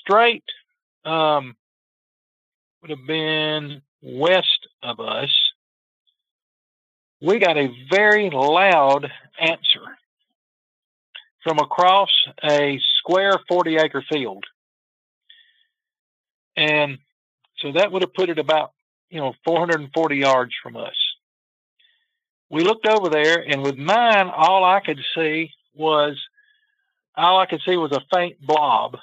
straight um, would have been west of us, we got a very loud answer from across a square forty acre field. And so that would have put it about, you know, four hundred forty yards from us. We looked over there, and with mine, all I could see was, all I could see was a faint blob.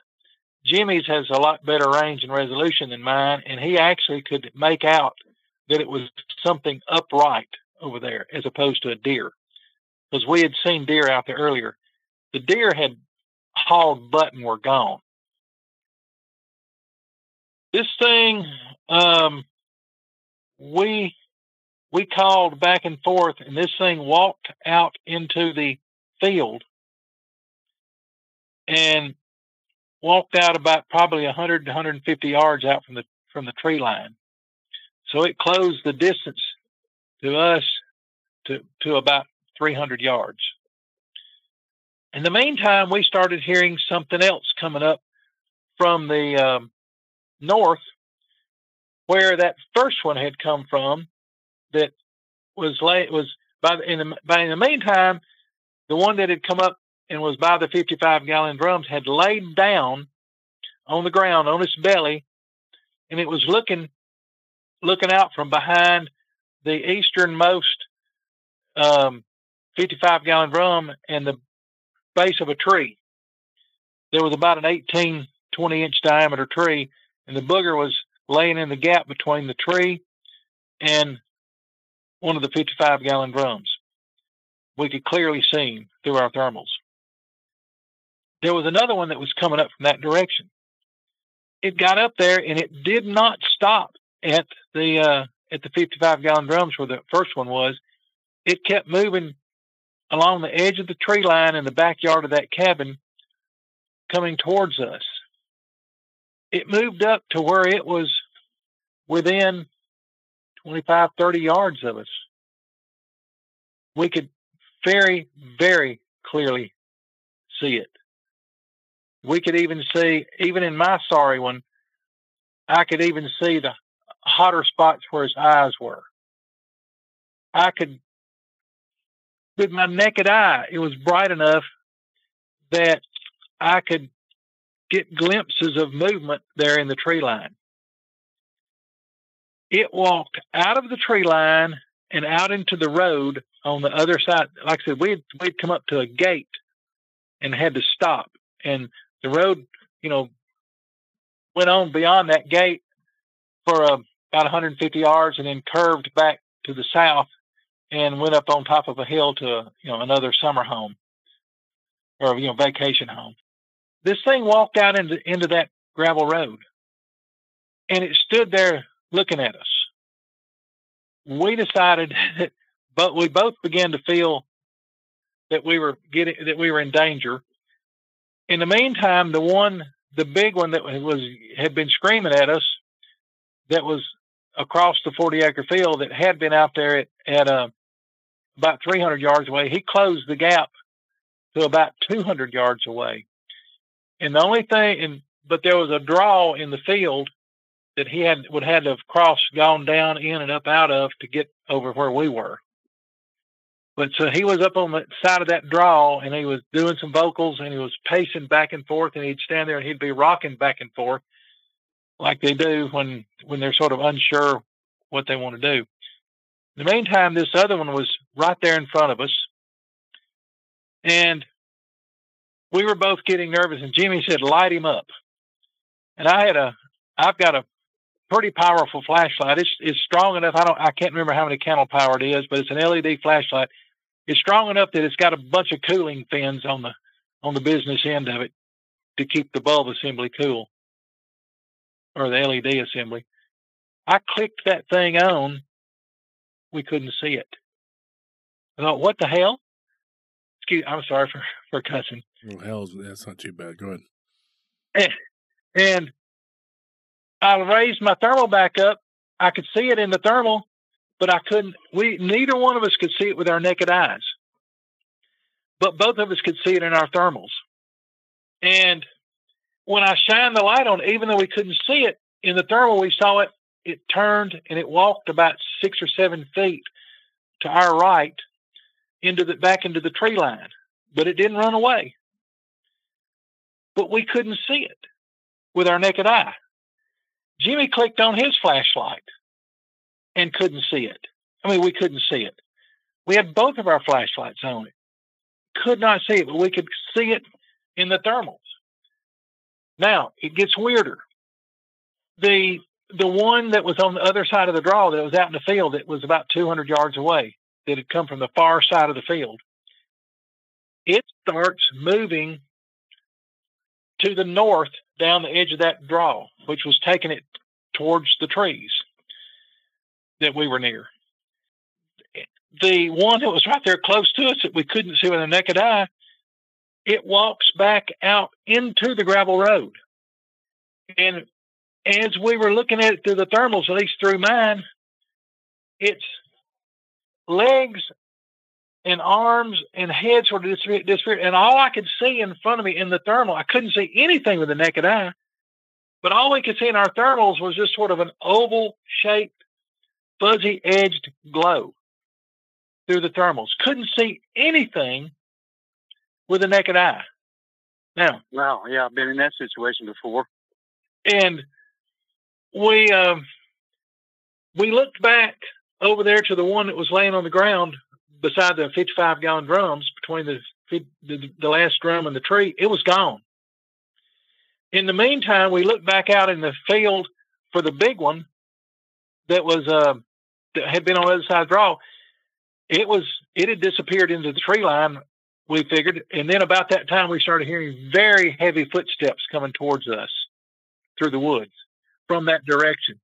Jimmy's has a lot better range and resolution than mine, and he actually could make out that it was something upright over there as opposed to a deer, because we had seen deer out there earlier. The deer had hauled butt and were gone. This thing, um, we we called back and forth, and this thing walked out into the field and walked out about probably one hundred to one hundred fifty yards out from the from the tree line. So it closed the distance to us to to about three hundred yards. In the meantime, we started hearing something else coming up from the um, north, where that first one had come from. That was late was by the, in the by in the meantime, the one that had come up and was by the fifty-five gallon drums had laid down on the ground on its belly, and it was looking looking out from behind the easternmost um, fifty-five gallon drum and the base of a tree. There was about an eighteen, twenty inch diameter tree, and the booger was laying in the gap between the tree and one of the fifty-five gallon drums. we could clearly see him through our thermals. There was another one that was coming up from that direction. It got up there, and it did not stop at the uh, at the fifty-five gallon drums where the first one was. It kept moving along the edge of the tree line in the backyard of that cabin, coming towards us. It moved up to where it was within twenty-five, thirty yards of us. We could very, very clearly see it. We could even see, even in my sorry one, I could even see the hotter spots where his eyes were. I could, with my naked eye, it was bright enough that I could get glimpses of movement there in the tree line. It walked out of the tree line and out into the road on the other side. Like I said, we'd, we'd come up to a gate and had to stop. And the road, you know, went on beyond that gate for uh, about one hundred fifty yards and then curved back to the south and went up on top of a hill to, you know, another summer home or, you know, vacation home. This thing walked out into, into that gravel road, and it stood there looking at us. We decided that, but we both began to feel that we were getting, that we were in danger. In the meantime, the one, the big one that was had been screaming at us, that was across the forty acre field, that had been out there at, at uh, about three hundred yards away, he closed the gap to about two hundred yards away. And the only thing, and but there was a draw in the field that he had would had to have crossed, gone down, in, and up out of to get over where we were. But so he was up on the side of that draw, and he was doing some vocals, and he was pacing back and forth, and he'd stand there and he'd be rocking back and forth like they do when, when they're sort of unsure what they want to do. In the meantime, this other one was right there in front of us, and we were both getting nervous, and Jimmy said, "Light him up." And I had a, I've got a pretty powerful flashlight. It's, it's strong enough. I don't, I can't remember how many candle power it is, but it's an L E D flashlight. It's strong enough that it's got a bunch of cooling fins on the, on the business end of it to keep the bulb assembly cool, or the L E D assembly. I clicked that thing on. We couldn't see it. I thought, what the hell? Excuse, I'm sorry for, for cussing. Well, hell's, that's not too bad. Go ahead. And, and I raised my thermal back up. I could see it in the thermal, but I couldn't, we, neither one of us could see it with our naked eyes, but both of us could see it in our thermals. And when I shined the light on, even though we couldn't see it in the thermal, we saw it, it turned and it walked about six or seven feet to our right into the, back into the tree line, but it didn't run away. But we couldn't see it with our naked eye. Jimmy clicked on his flashlight and couldn't see it. I mean, we couldn't see it. We had both of our flashlights on it. Could not see it, but we could see it in the thermals. Now, it gets weirder. The the one that was on the other side of the draw, that was out in the field, that was about two hundred yards away, that had come from the far side of the field, it starts moving to the north down the edge of that draw, which was taking it towards the trees that we were near. The one that was right there close to us that we couldn't see with our naked eye, it walks back out into the gravel road. And as we were looking at it through the thermals, at least through mine, its legs and arms and heads were disappeared. And all I could see in front of me in the thermal, I couldn't see anything with the naked eye, but all we could see in our thermals was just sort of an oval-shaped, fuzzy-edged glow through the thermals. Couldn't see anything with the naked eye. Now, wow, yeah, I've been in that situation before. And we um, we looked back over there to the one that was laying on the ground beside the fifty-five gallon drums, between the, the the last drum and the tree. It was gone. In the meantime, we looked back out in the field for the big one that was uh, that had been on the other side of the draw. it was, it had disappeared into the tree line, we figured. And then about that time, we started hearing very heavy footsteps coming towards us through the woods from that direction.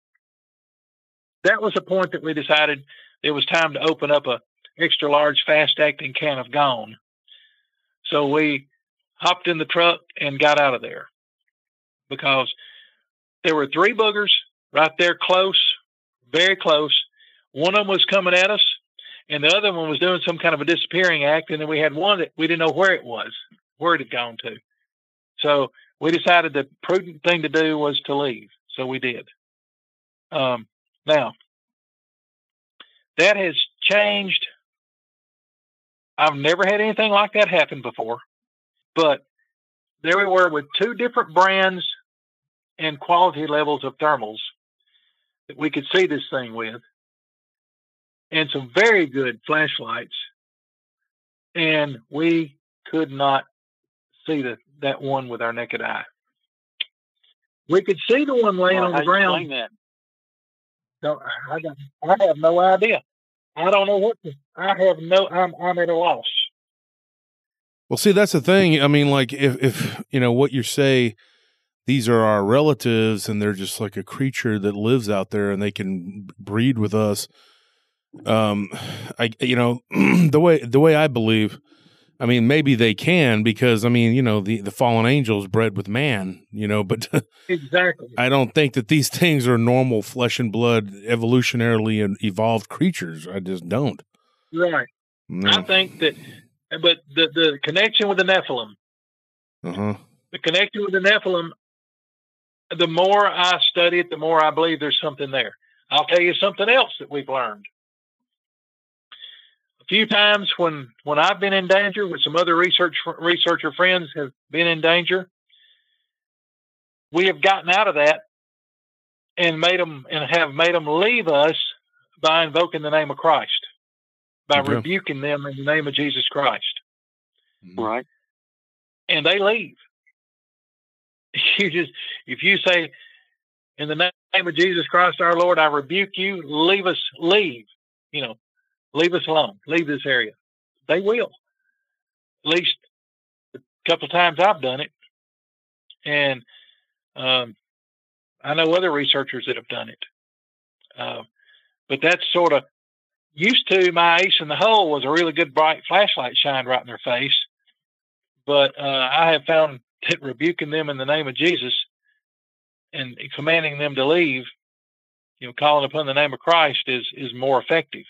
That was the point that we decided it was time to open up a extra large, fast acting can of gone. So we hopped in the truck and got out of there, because there were three boogers right there, close, very close. One of them was coming at us, and the other one was doing some kind of a disappearing act. And then we had one that we didn't know where it was, where it had gone to. So we decided the prudent thing to do was to leave. So we did. Um, now, that has changed. I've never had anything like that happen before, but there we were with two different brands and quality levels of thermals that we could see this thing with, and some very good flashlights, and we could not see the, that one with our naked eye. We could see the one laying well, on the ground. That? No, I, got, I have no idea. I don't know what to, I have no, I'm, I'm at a loss. Well, see, that's the thing. I mean, like if, if, you know, what you say, these are our relatives and they're just like a creature that lives out there and they can breed with us. Um, I, you know, the way, the way I believe, I mean, maybe they can, because I mean, you know, the, the fallen angels bred with man, you know, but exactly. I don't think that these things are normal flesh and blood, evolutionarily and evolved creatures. I just don't. Right. No. I think that, but the, the connection with the Nephilim, uh-huh. the connection with the Nephilim, the more I study it, the more I believe there's something there. I'll tell you something else that we've learned. Few times when, when I've been in danger, with some other research researcher friends have been in danger, we have gotten out of that and made them and have made them leave us by invoking the name of Christ, by okay. rebuking them in the name of Jesus Christ. Right. And they leave. You just, if you say, in the name of Jesus Christ, our Lord, I rebuke you, leave us, leave, you know, leave us alone. Leave this area. They will. At least a couple of times I've done it. And um, I know other researchers that have done it. Uh, but that's sort of used to my ace in the hole was a really good bright flashlight shined right in their face. But uh, I have found that rebuking them in the name of Jesus and commanding them to leave, you know, calling upon the name of Christ is, is more effective.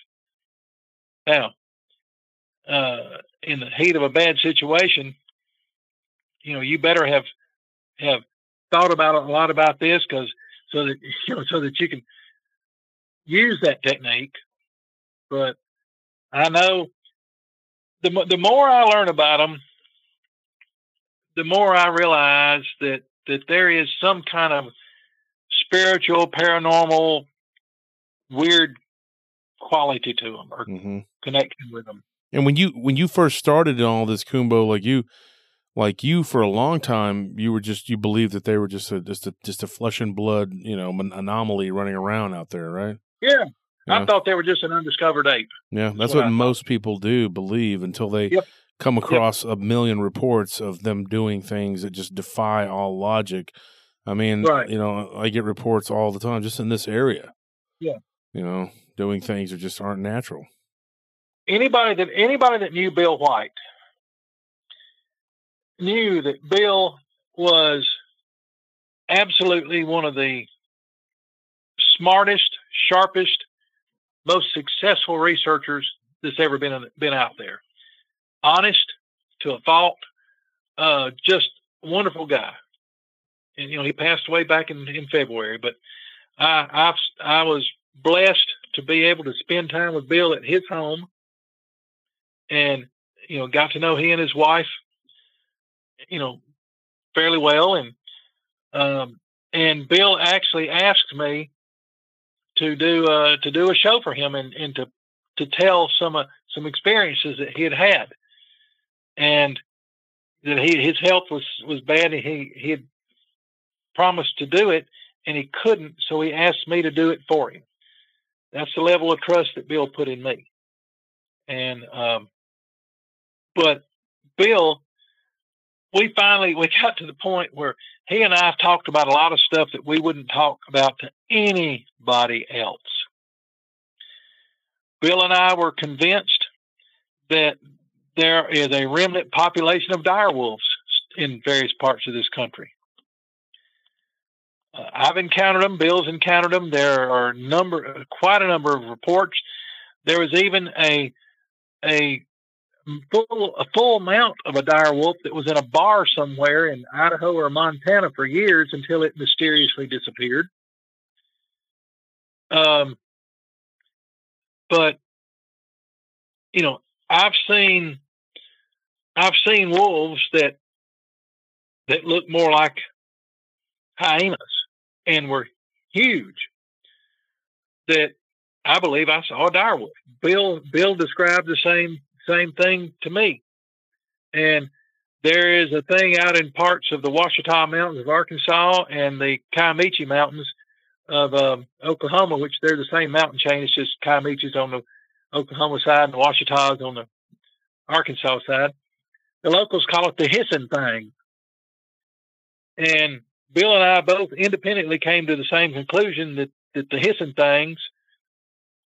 Now, uh, in the heat of a bad situation, you know, you better have have thought about a lot about this, because so that you know, so that you can use that technique. But I know the the more I learn about them, the more I realize that that there is some kind of spiritual, paranormal, weird quality to them, or mm-hmm. connection with them. And when you when you first started in all this, Coonbo, like you, like you for a long time, you were just you believed that they were just a just a just a flesh and blood, you know, an anomaly running around out there, right? Yeah, yeah. I thought they were just an undiscovered ape. Yeah, that's, that's what, what most people do believe until they yep. come across yep. a million reports of them doing things that just defy all logic. I mean, right. you know, I get reports all the time just in this area. Yeah, you know. Doing things that just aren't natural. Anybody that anybody that knew Bill White knew that Bill was absolutely one of the smartest, sharpest, most successful researchers that's ever been been out there. Honest to a fault, uh, just wonderful guy. And you know, he passed away back in, in February, but I I, I was blessed to be able to spend time with Bill at his home, and, you know, got to know he and his wife, you know, fairly well. And, um, and Bill actually asked me to do, uh, to do a show for him and, and to, to tell some, uh, some experiences that he had had, and that he, his health was, was bad. And he, he had promised to do it and he couldn't. So he asked me to do it for him. That's the level of trust that Bill put in me. And um, but Bill, we finally we got to the point where he and I talked about a lot of stuff that we wouldn't talk about to anybody else. Bill and I were convinced that there is a remnant population of direwolves in various parts of this country. Uh, I've encountered them. Bill's encountered them. There are number, quite a number of reports. There was even a a full a full mount of a direwolf that was in a bar somewhere in Idaho or Montana for years until it mysteriously disappeared. Um, but you know, I've seen I've seen wolves that that look more like hyenas and were huge, that I believe I saw a direwolf. Bill Bill described the same same thing to me. And there is a thing out in parts of the Ouachita Mountains of Arkansas and the Kiamichi Mountains of um, Oklahoma, which they're the same mountain chain. It's just Kiamichi's on the Oklahoma side and the Ouachita's on the Arkansas side. The locals call it the hissing thing. And Bill and I both independently came to the same conclusion that, that the hissing things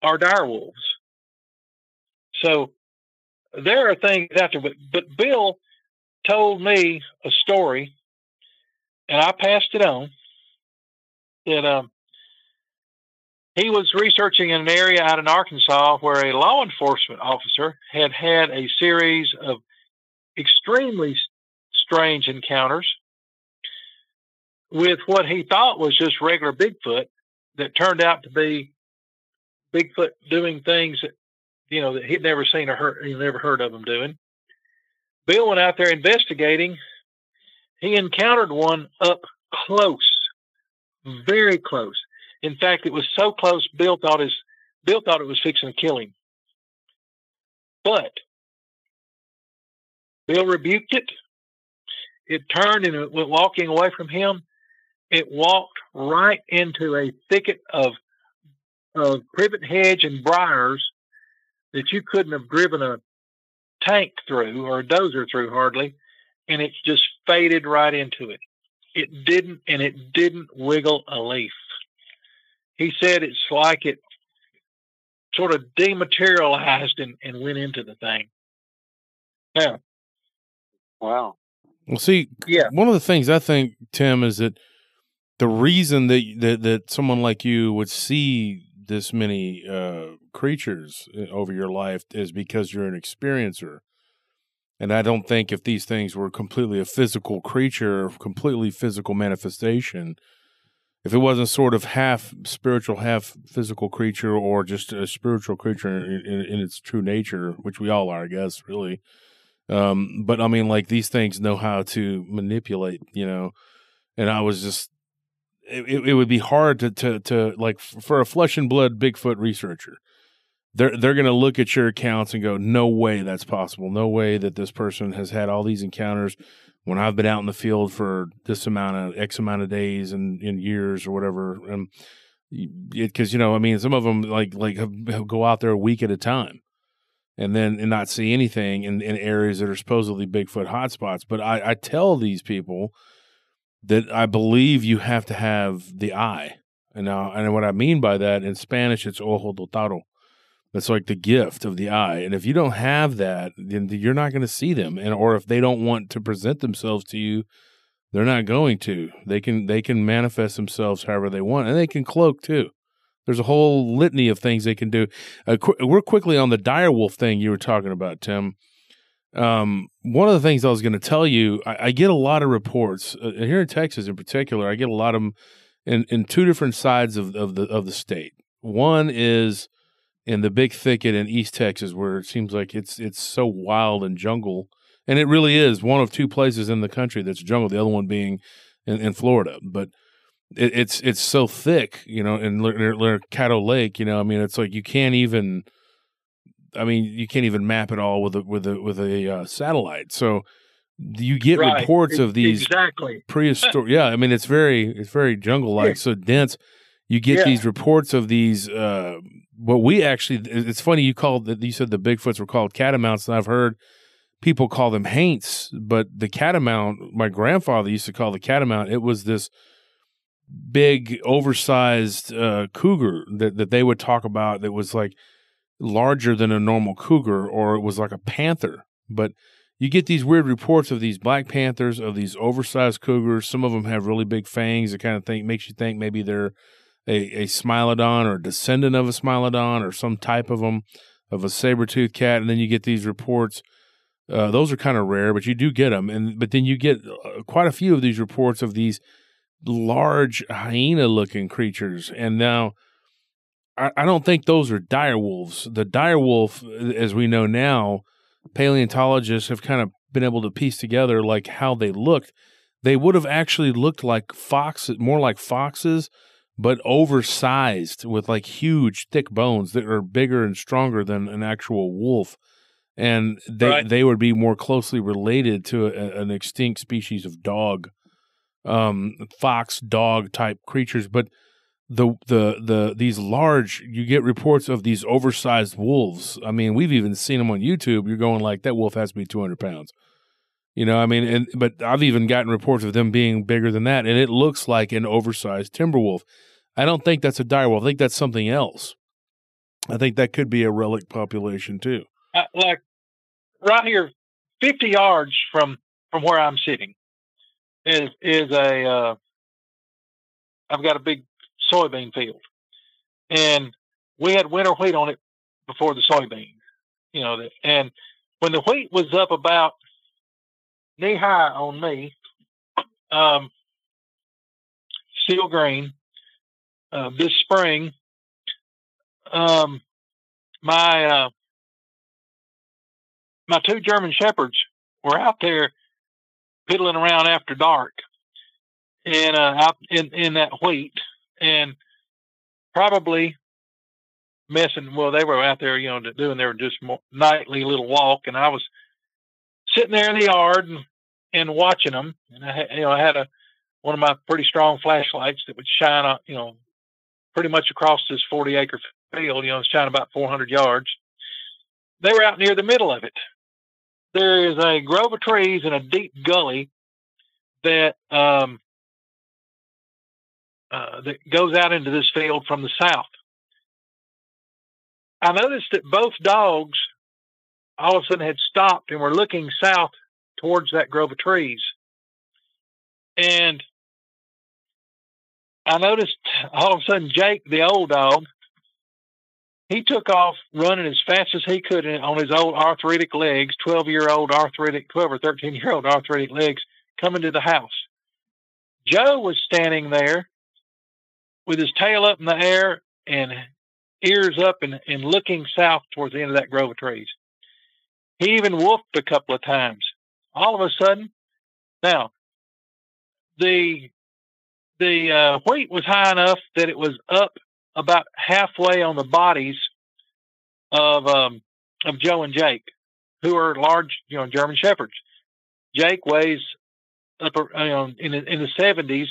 are direwolves. So there are things out there, but, but Bill told me a story, and I passed it on, that um, he was researching in an area out in Arkansas where a law enforcement officer had had a series of extremely strange encounters with what he thought was just regular Bigfoot that turned out to be Bigfoot doing things that, you know, that he'd never seen or heard, he never heard of him doing. Bill went out there investigating. He encountered one up close, very close. In fact, it was so close, Bill thought his, Bill thought it was fixing to kill him. But Bill rebuked it. It turned and it went walking away from him. It walked right into a thicket of of privet hedge and briars that you couldn't have driven a tank through or a dozer through hardly, and it just faded right into it. It didn't, and it didn't wiggle a leaf. He said it's like it sort of dematerialized and, and went into the thing. Now, wow. Well, see, yeah. One of the things I think, Tim, is that the reason that that, that someone like you would see this many uh, creatures over your life is because you're an experiencer. And I don't think if these things were completely a physical creature, completely physical manifestation, if it wasn't sort of half spiritual, half physical creature, or just a spiritual creature in, in, in its true nature, which we all are, I guess, really. Um, but I mean, like, these things know how to manipulate, you know, and I was just, it, it would be hard to, to, to like for a flesh and blood Bigfoot researcher, they're, they're going to look at your accounts and go, no way that's possible. No way that this person has had all these encounters when I've been out in the field for this amount of X amount of days and in years or whatever. And it, cause you know, I mean, some of them like, like have, go out there a week at a time. And then and not see anything in, in areas that are supposedly Bigfoot hotspots. But I, I tell these people that I believe you have to have the eye. And now, and what I mean by that, in Spanish, it's ojo del toro. That's like the gift of the eye. And if you don't have that, then you're not going to see them. And or if they don't want to present themselves to you, they're not going to. They can they can manifest themselves however they want, and they can cloak too. There's a whole litany of things they can do. Uh, qu- we're quickly on the direwolf thing you were talking about, Tim. Um, one of the things I was going to tell you, I, I get a lot of reports uh, here in Texas, in particular. I get a lot of them in, in two different sides of, of the of the state. One is in the big thicket in East Texas, where it seems like it's it's so wild and jungle, and it really is one of two places in the country that's jungle. The other one being in, in Florida, but. It, it's it's so thick, you know, in Caddo Lake, you know, I mean, it's like you can't even, I mean, you can't even map it all with a with a with a uh, satellite. So you get right. reports it, of these exactly prehistoric. Yeah, I mean, it's very it's very jungle like, yeah. So dense. You get yeah. these reports of these uh, what we actually, it's funny you called, you said the Bigfoots were called catamounts, and I've heard people call them haints, but the catamount, my grandfather used to call the catamount, it was this big, oversized uh, cougar that, that they would talk about that was like larger than a normal cougar, or it was like a panther. But you get these weird reports of these black panthers, of these oversized cougars. Some of them have really big fangs. It kind of think, makes you think maybe they're a, a smilodon or a descendant of a smilodon or some type of them, of a saber-toothed cat. And then you get these reports. Uh, those are kind of rare, but you do get them. And But then you get quite a few of these reports of these large hyena-looking creatures. And now, I, I don't think those are direwolves. The direwolf, as we know now, paleontologists have kind of been able to piece together like how they looked. They would have actually looked like foxes, more like foxes, but oversized with like huge thick bones that are bigger and stronger than an actual wolf. And they, right. they would be more closely related to a, an extinct species of dog, um, fox dog type creatures. But the, the, the, these large, you get reports of these oversized wolves. I mean, we've even seen them on YouTube. You're going like, that wolf has to be two hundred pounds. You know, I mean, and, but I've even gotten reports of them being bigger than that. And it looks like an oversized timber wolf. I don't think that's a dire wolf. I think that's something else. I think that could be a relic population too. Uh, like right here, fifty yards from, from where I'm sitting is, is a, uh, I've got a big soybean field, and we had winter wheat on it before the soybean, you know, that, and when the wheat was up about knee high on me, um, still green, uh, this spring, um, my, uh, my two German shepherds were out there piddling around after dark and, uh, out in, in that wheat. And probably messing, well, they were out there, you know, doing their just more nightly little walk. And I was sitting there in the yard and, and watching them. And I had, you know, I had a, one of my pretty strong flashlights that would shine up, you know, pretty much across this forty acre field, you know, shine about four hundred yards. They were out near the middle of it. There is a grove of trees and a deep gully that, um, Uh, that goes out into this field from the south. I noticed that both dogs all of a sudden had stopped and were looking south towards that grove of trees. And I noticed all of a sudden Jake, the old dog, he took off running as fast as he could on his old arthritic legs, twelve-year-old arthritic, twelve or thirteen-year-old arthritic legs, coming to the house. Joe was standing there with his tail up in the air and ears up and, and looking south towards the end of that grove of trees. He even wolfed a couple of times. All of a sudden, now, the the uh, wheat was high enough that it was up about halfway on the bodies of um, of Joe and Jake, who are large, you know, German shepherds. Jake weighs up, you know, in the, in the seventies.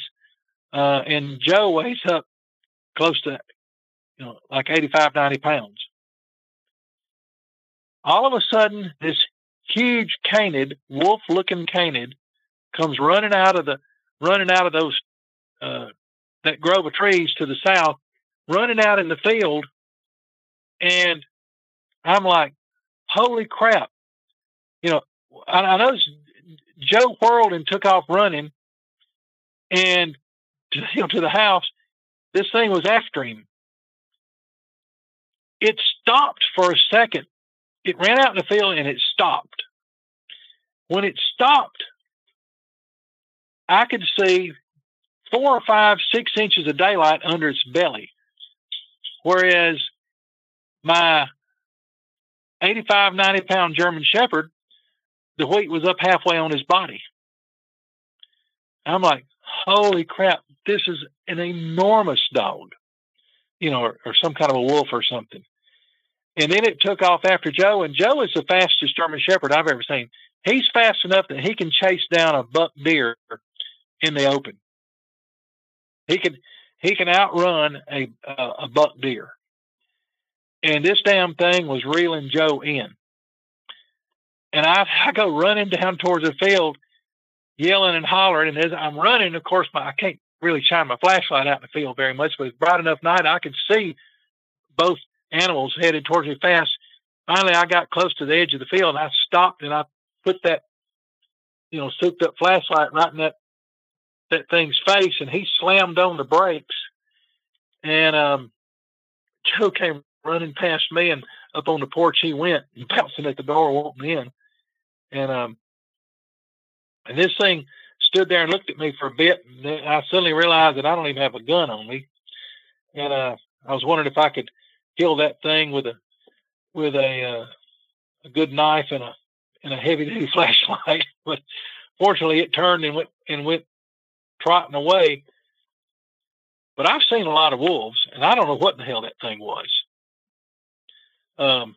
Uh, and Joe weighs up close to, you know, like eighty-five, ninety pounds. All of a sudden, this huge canid, wolf-looking canid, comes running out of the, running out of those, uh, that grove of trees to the south, running out in the field. And I'm like, holy crap. You know, I, I noticed Joe whirled and took off running. And you know, to the house, this thing was after him. It stopped for a second. It ran out in the field and it stopped. When it stopped, I could see four or five, six inches of daylight under its belly. Whereas my eighty-five, ninety pound German shepherd, the wheat was up halfway on his body. I'm like, holy crap, this is an enormous dog, you know, or, or some kind of a wolf or something. And then it took off after Joe, and Joe is the fastest German shepherd I've ever seen. He's fast enough that he can chase down a buck deer in the open. He can, he can outrun a, a, a buck deer. and this damn thing was reeling Joe in. And I, I go running down towards the field, yelling and hollering. And as I'm running, of course, my, I can't really shine my flashlight out in the field very much, but it's bright enough night I could see both animals headed towards me fast. Finally, I got close to the edge of the field, and I stopped, and I put that, you know, souped-up flashlight right in that that thing's face, and he slammed on the brakes. And um, Joe came running past me, and up on the porch he went, and bouncing at the door, walking in. And um, and this thing stood there and looked at me for a bit, and then I suddenly realized that I don't even have a gun on me. And uh, I was wondering if I could kill that thing with a with a uh, a good knife and a and a heavy duty flashlight. But fortunately, it turned and went and went trotting away. But I've seen a lot of wolves, and I don't know what in the hell that thing was. Um,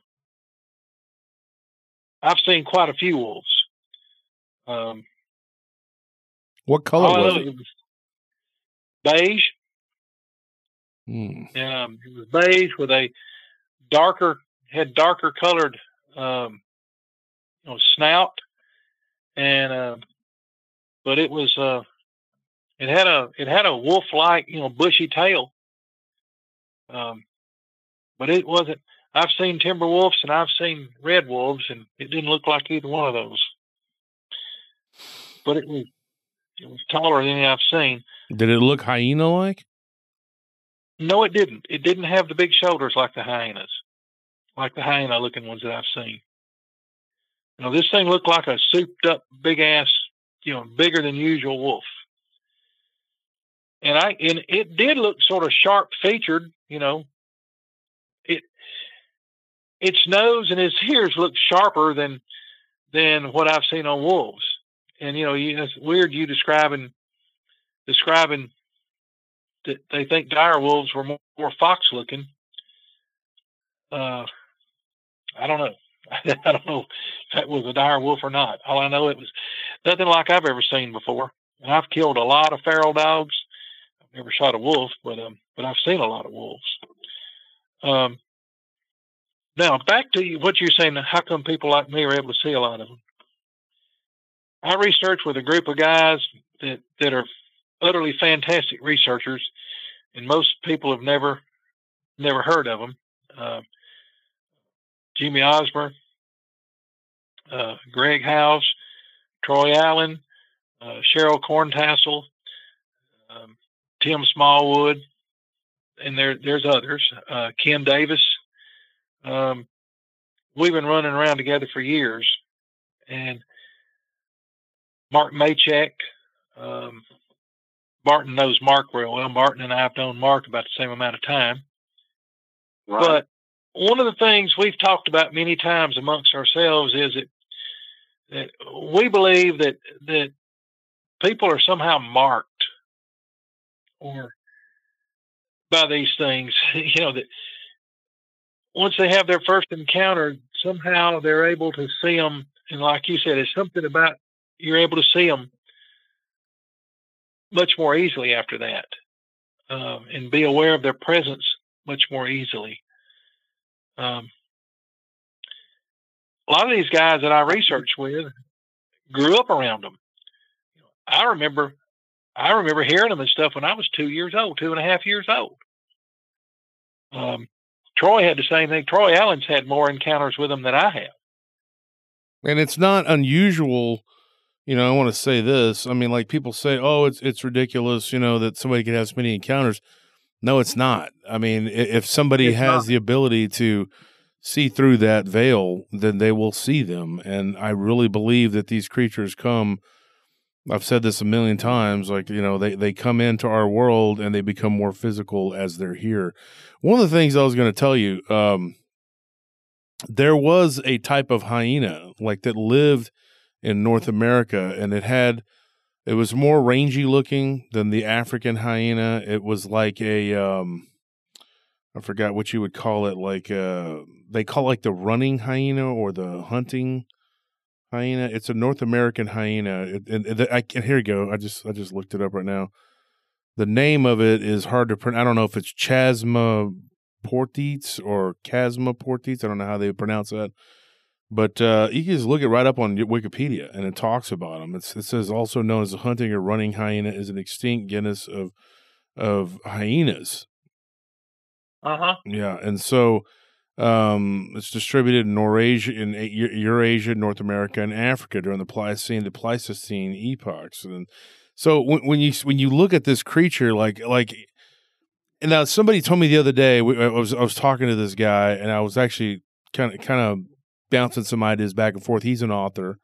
I've seen quite a few wolves. Um, what color was it? It was beige. Mm. Um, it was beige with a darker, had darker colored, um, you know, snout. And, um, uh, but it was, uh, it had a, it had a wolf-like, you know, bushy tail. Um, but it wasn't, I've seen timber wolves and I've seen red wolves, and it didn't look like either one of those. But it was, it was taller than any I've seen. Did it look hyena-like? No, it didn't. It didn't have the big shoulders like the hyenas, like the hyena-looking ones that I've seen. You know, this thing looked like a souped-up, big-ass, you know, bigger than usual wolf. And I, and it did look sort of sharp-featured. You know, it, its nose and its ears looked sharper than than what I've seen on wolves. And you know, you, it's weird you describing describing. They think dire wolves were more, more fox looking. Uh, I don't know. I don't know if that was a dire wolf or not. All I know, it was nothing like I've ever seen before. And I've killed a lot of feral dogs. I've never shot a wolf, but um, but I've seen a lot of wolves. Um, now back to what you're saying. How come people like me are able to see a lot of them? I researched with a group of guys that that are utterly fantastic researchers, and most people have never, never heard of them. Uh, Jimmy Osmer, uh, Greg Howes, Troy Allen, uh, Cheryl Corntassel, um, Tim Smallwood, and there, there's others. Uh, Ken Davis. Um, we've been running around together for years, and Mark Maychek. Um, Barton knows Mark real well. Barton and I have known Mark about the same amount of time. Right. But one of the things we've talked about many times amongst ourselves is that, that we believe that that people are somehow marked or by these things. You know, that once they have their first encounter, somehow they're able to see them. And like you said, it's something about you're able to see them much more easily after that, um, and be aware of their presence much more easily. Um, a lot of these guys that I research with grew up around them. I remember, I remember hearing them and stuff when I was two years old, two and a half years old. Um, Troy had the same thing. Troy Allen's had more encounters with them than I have. And it's not unusual. You know, I want to say this. I mean, like people say, oh, it's it's ridiculous, you know, that somebody could have so many encounters. No, it's not. I mean, if somebody it's has not. the ability to see through that veil, then they will see them. And I really believe that these creatures come, I've said this a million times, like, you know, they, they come into our world and they become more physical as they're here. One of the things I was going to tell you, um, there was a type of hyena like that lived in North America, and it had, it was more rangy looking than the African hyena. It was like a, um, I forgot what you would call it, like, uh, they call it like the running hyena or the hunting hyena. It's a North American hyena. And, and, I, and here you go. I just, I just looked it up right now. The name of it is hard to print. I don't know if it's Chasma Porteets or Chasmaporteets. I don't know how they pronounce that. But uh, you can just look it right up on Wikipedia, and it talks about them. It's, it says, also known as the hunting or running hyena, is an extinct genus of of hyenas. Uh-huh. Yeah, and so um, it's distributed in Eurasia, in Eurasia, North America, and Africa during the Pliocene to Pleistocene epochs. And so when, when you when you look at this creature, like like. And now somebody told me the other day, we, I was I was talking to this guy, and I was actually kind of kind of bouncing some ideas back and forth. He's an author,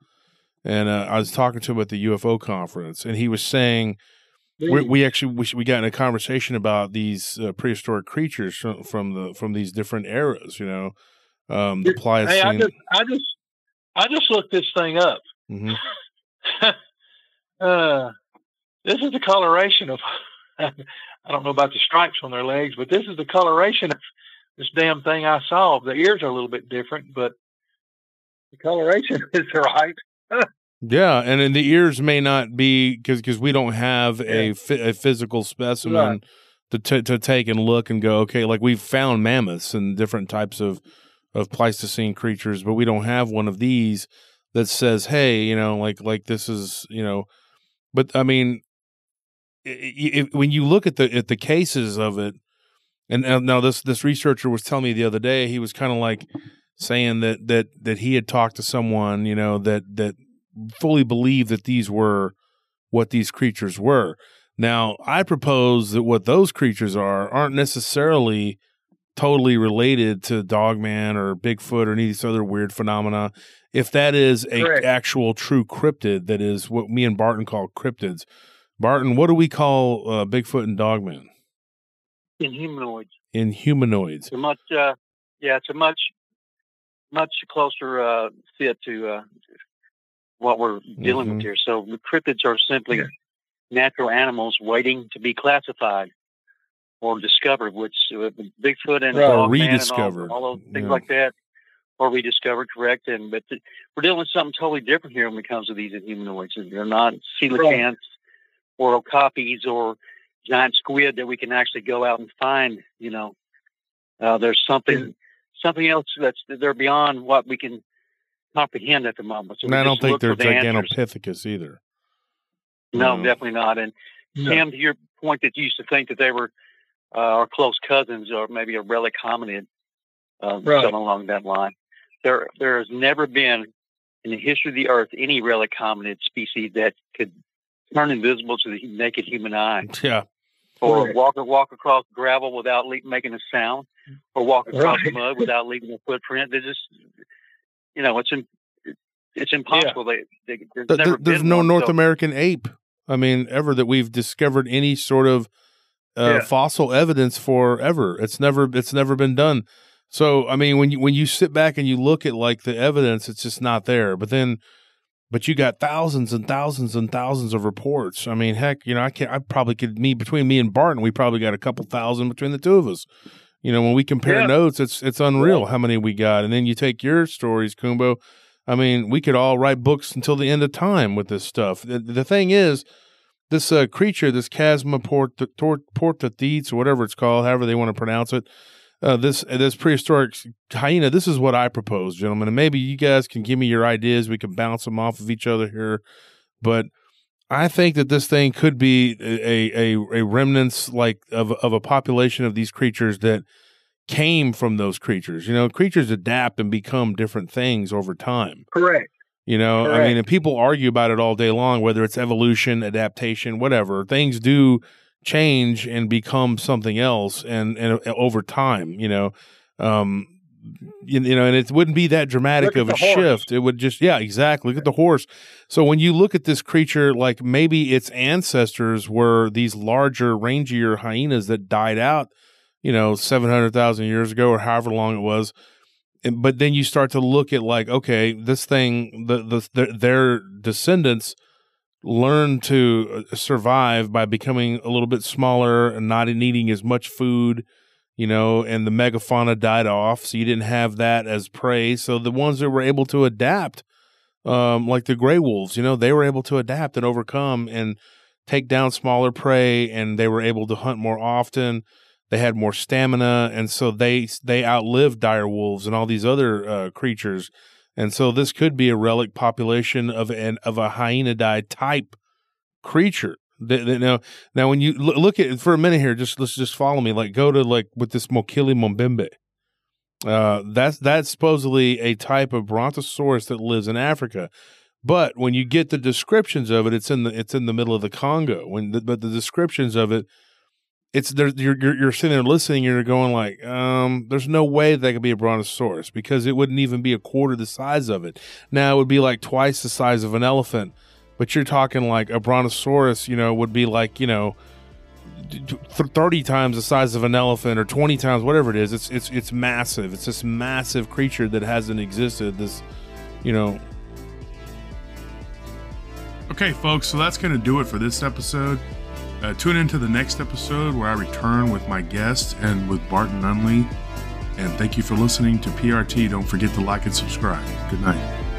and uh, I was talking to him at the U F O conference, and he was saying we, we actually we, we got in a conversation about these uh, prehistoric creatures from, from the from these different eras. You know, um, the Pliocene. Hey, I just I just I just looked this thing up. Mm-hmm. uh, this is the coloration of. I don't know about the stripes on their legs, but this is the coloration of this damn thing I saw. The ears are a little bit different, but the coloration is right. Yeah, and then the ears may not be, because we don't have a, a physical specimen right. to t to take and look and go, okay, like we've found mammoths and different types of, of Pleistocene creatures, but we don't have one of these that says, hey, you know, like like this is, you know, but I mean, It, it, when you look at the at the cases of it, and, and now this this researcher was telling me the other day, he was kind of like saying that that that he had talked to someone, you know, that that fully believed that these were what these creatures were. Now, I propose that what those creatures are aren't necessarily totally related to Dogman or Bigfoot or any of these other weird phenomena. If that is a Correct. actual true cryptid, that is what me and Barton call cryptids. Barton, what do we call uh, Bigfoot and Dogman? Inhumanoids. Inhumanoids. It's a much, uh, yeah, it's a much, much closer uh, fit to uh, what we're dealing mm-hmm. with here. So the cryptids are simply yeah. natural animals waiting to be classified or discovered, which uh, Bigfoot and right. Dogman rediscovered, and all, all those things yeah. like that, or rediscovered, correct? And but th we're dealing with something totally different here when it comes to these inhumanoids. They're not coelacanths. Right. Or copies or giant squid that we can actually go out and find, you know, uh, there's something, something else that's they're beyond what we can comprehend at the moment. So and I don't think they're the Gigantopithecus answers. Either. No, no, definitely not. And no. Tim, to your point that you used to think that they were uh, our close cousins or maybe a relic hominid, uh, right. something along that line. There, there has never been in the history of the earth any relic hominid species that could turn invisible to the naked human eye. Yeah. Or right. walk, walk across gravel without le making a sound, or walk across right. mud without leaving a footprint. They just, you know, it's in, it's impossible. Yeah. They, they, there's the, never there's been no one, North so. American ape, I mean, ever that we've discovered any sort of uh, yeah. fossil evidence for ever. It's never, it's never been done. So, I mean, when you, when you sit back and you look at like the evidence, it's just not there. But then, But you got thousands and thousands and thousands of reports. I mean, heck, you know, I can't. I probably could. Me between me and Barton, we probably got a couple thousand between the two of us. You know, when we compare yeah. notes, it's it's unreal yeah. how many we got. And then you take your stories, Coonbo. I mean, we could all write books until the end of time with this stuff. The, the thing is, this uh, creature, this Chasmaportetes or whatever it's called, however they want to pronounce it, uh, this this prehistoric hyena, this is what I propose, gentlemen, and maybe you guys can give me your ideas. We can bounce them off of each other here, but I think that this thing could be a a, a remnants like of of a population of these creatures that came from those creatures. You know, creatures adapt and become different things over time. Correct. You know, Correct. I mean, and people argue about it all day long, whether it's evolution, adaptation, whatever. Things do change and become something else, and and uh, over time, you know, um, you, you know, and it wouldn't be that dramatic of a shift. It would just, yeah, exactly. Look at the horse. So when you look at this creature, like maybe its ancestors were these larger, rangier hyenas that died out, you know, seven hundred thousand years ago, or however long it was. And, but then you start to look at like, okay, this thing, the the, the their descendants learn to survive by becoming a little bit smaller and not needing as much food, you know, and the megafauna died off, so you didn't have that as prey. So the ones that were able to adapt, um, like the gray wolves, you know, they were able to adapt and overcome and take down smaller prey, and they were able to hunt more often. They had more stamina, and so they they outlived dire wolves and all these other uh, creatures. And so this could be a relic population of an of a hyenidae type creature. Now, now when you look at it for a minute here, just let's just follow me. Like go to like with this Mokili Mombembe. Uh, that's that's supposedly a type of brontosaurus that lives in Africa, but when you get the descriptions of it, it's in the it's in the middle of the Congo. When the, but the descriptions of it, it's there. You're, you're you're sitting there listening, you're going like, um, there's no way that could be a brontosaurus because it wouldn't even be a quarter the size of it. Now it would be like twice the size of an elephant. But you're talking like a brontosaurus, you know, would be like, you know, thirty times the size of an elephant or twenty times, whatever it is. It's it's it's massive. It's this massive creature that hasn't existed. This, you know. Okay, folks, so that's going to do it for this episode. Uh, tune into the next episode where I return with my guest and with Barton Nunley. And thank you for listening to P R T. Don't forget to like and subscribe. Good night.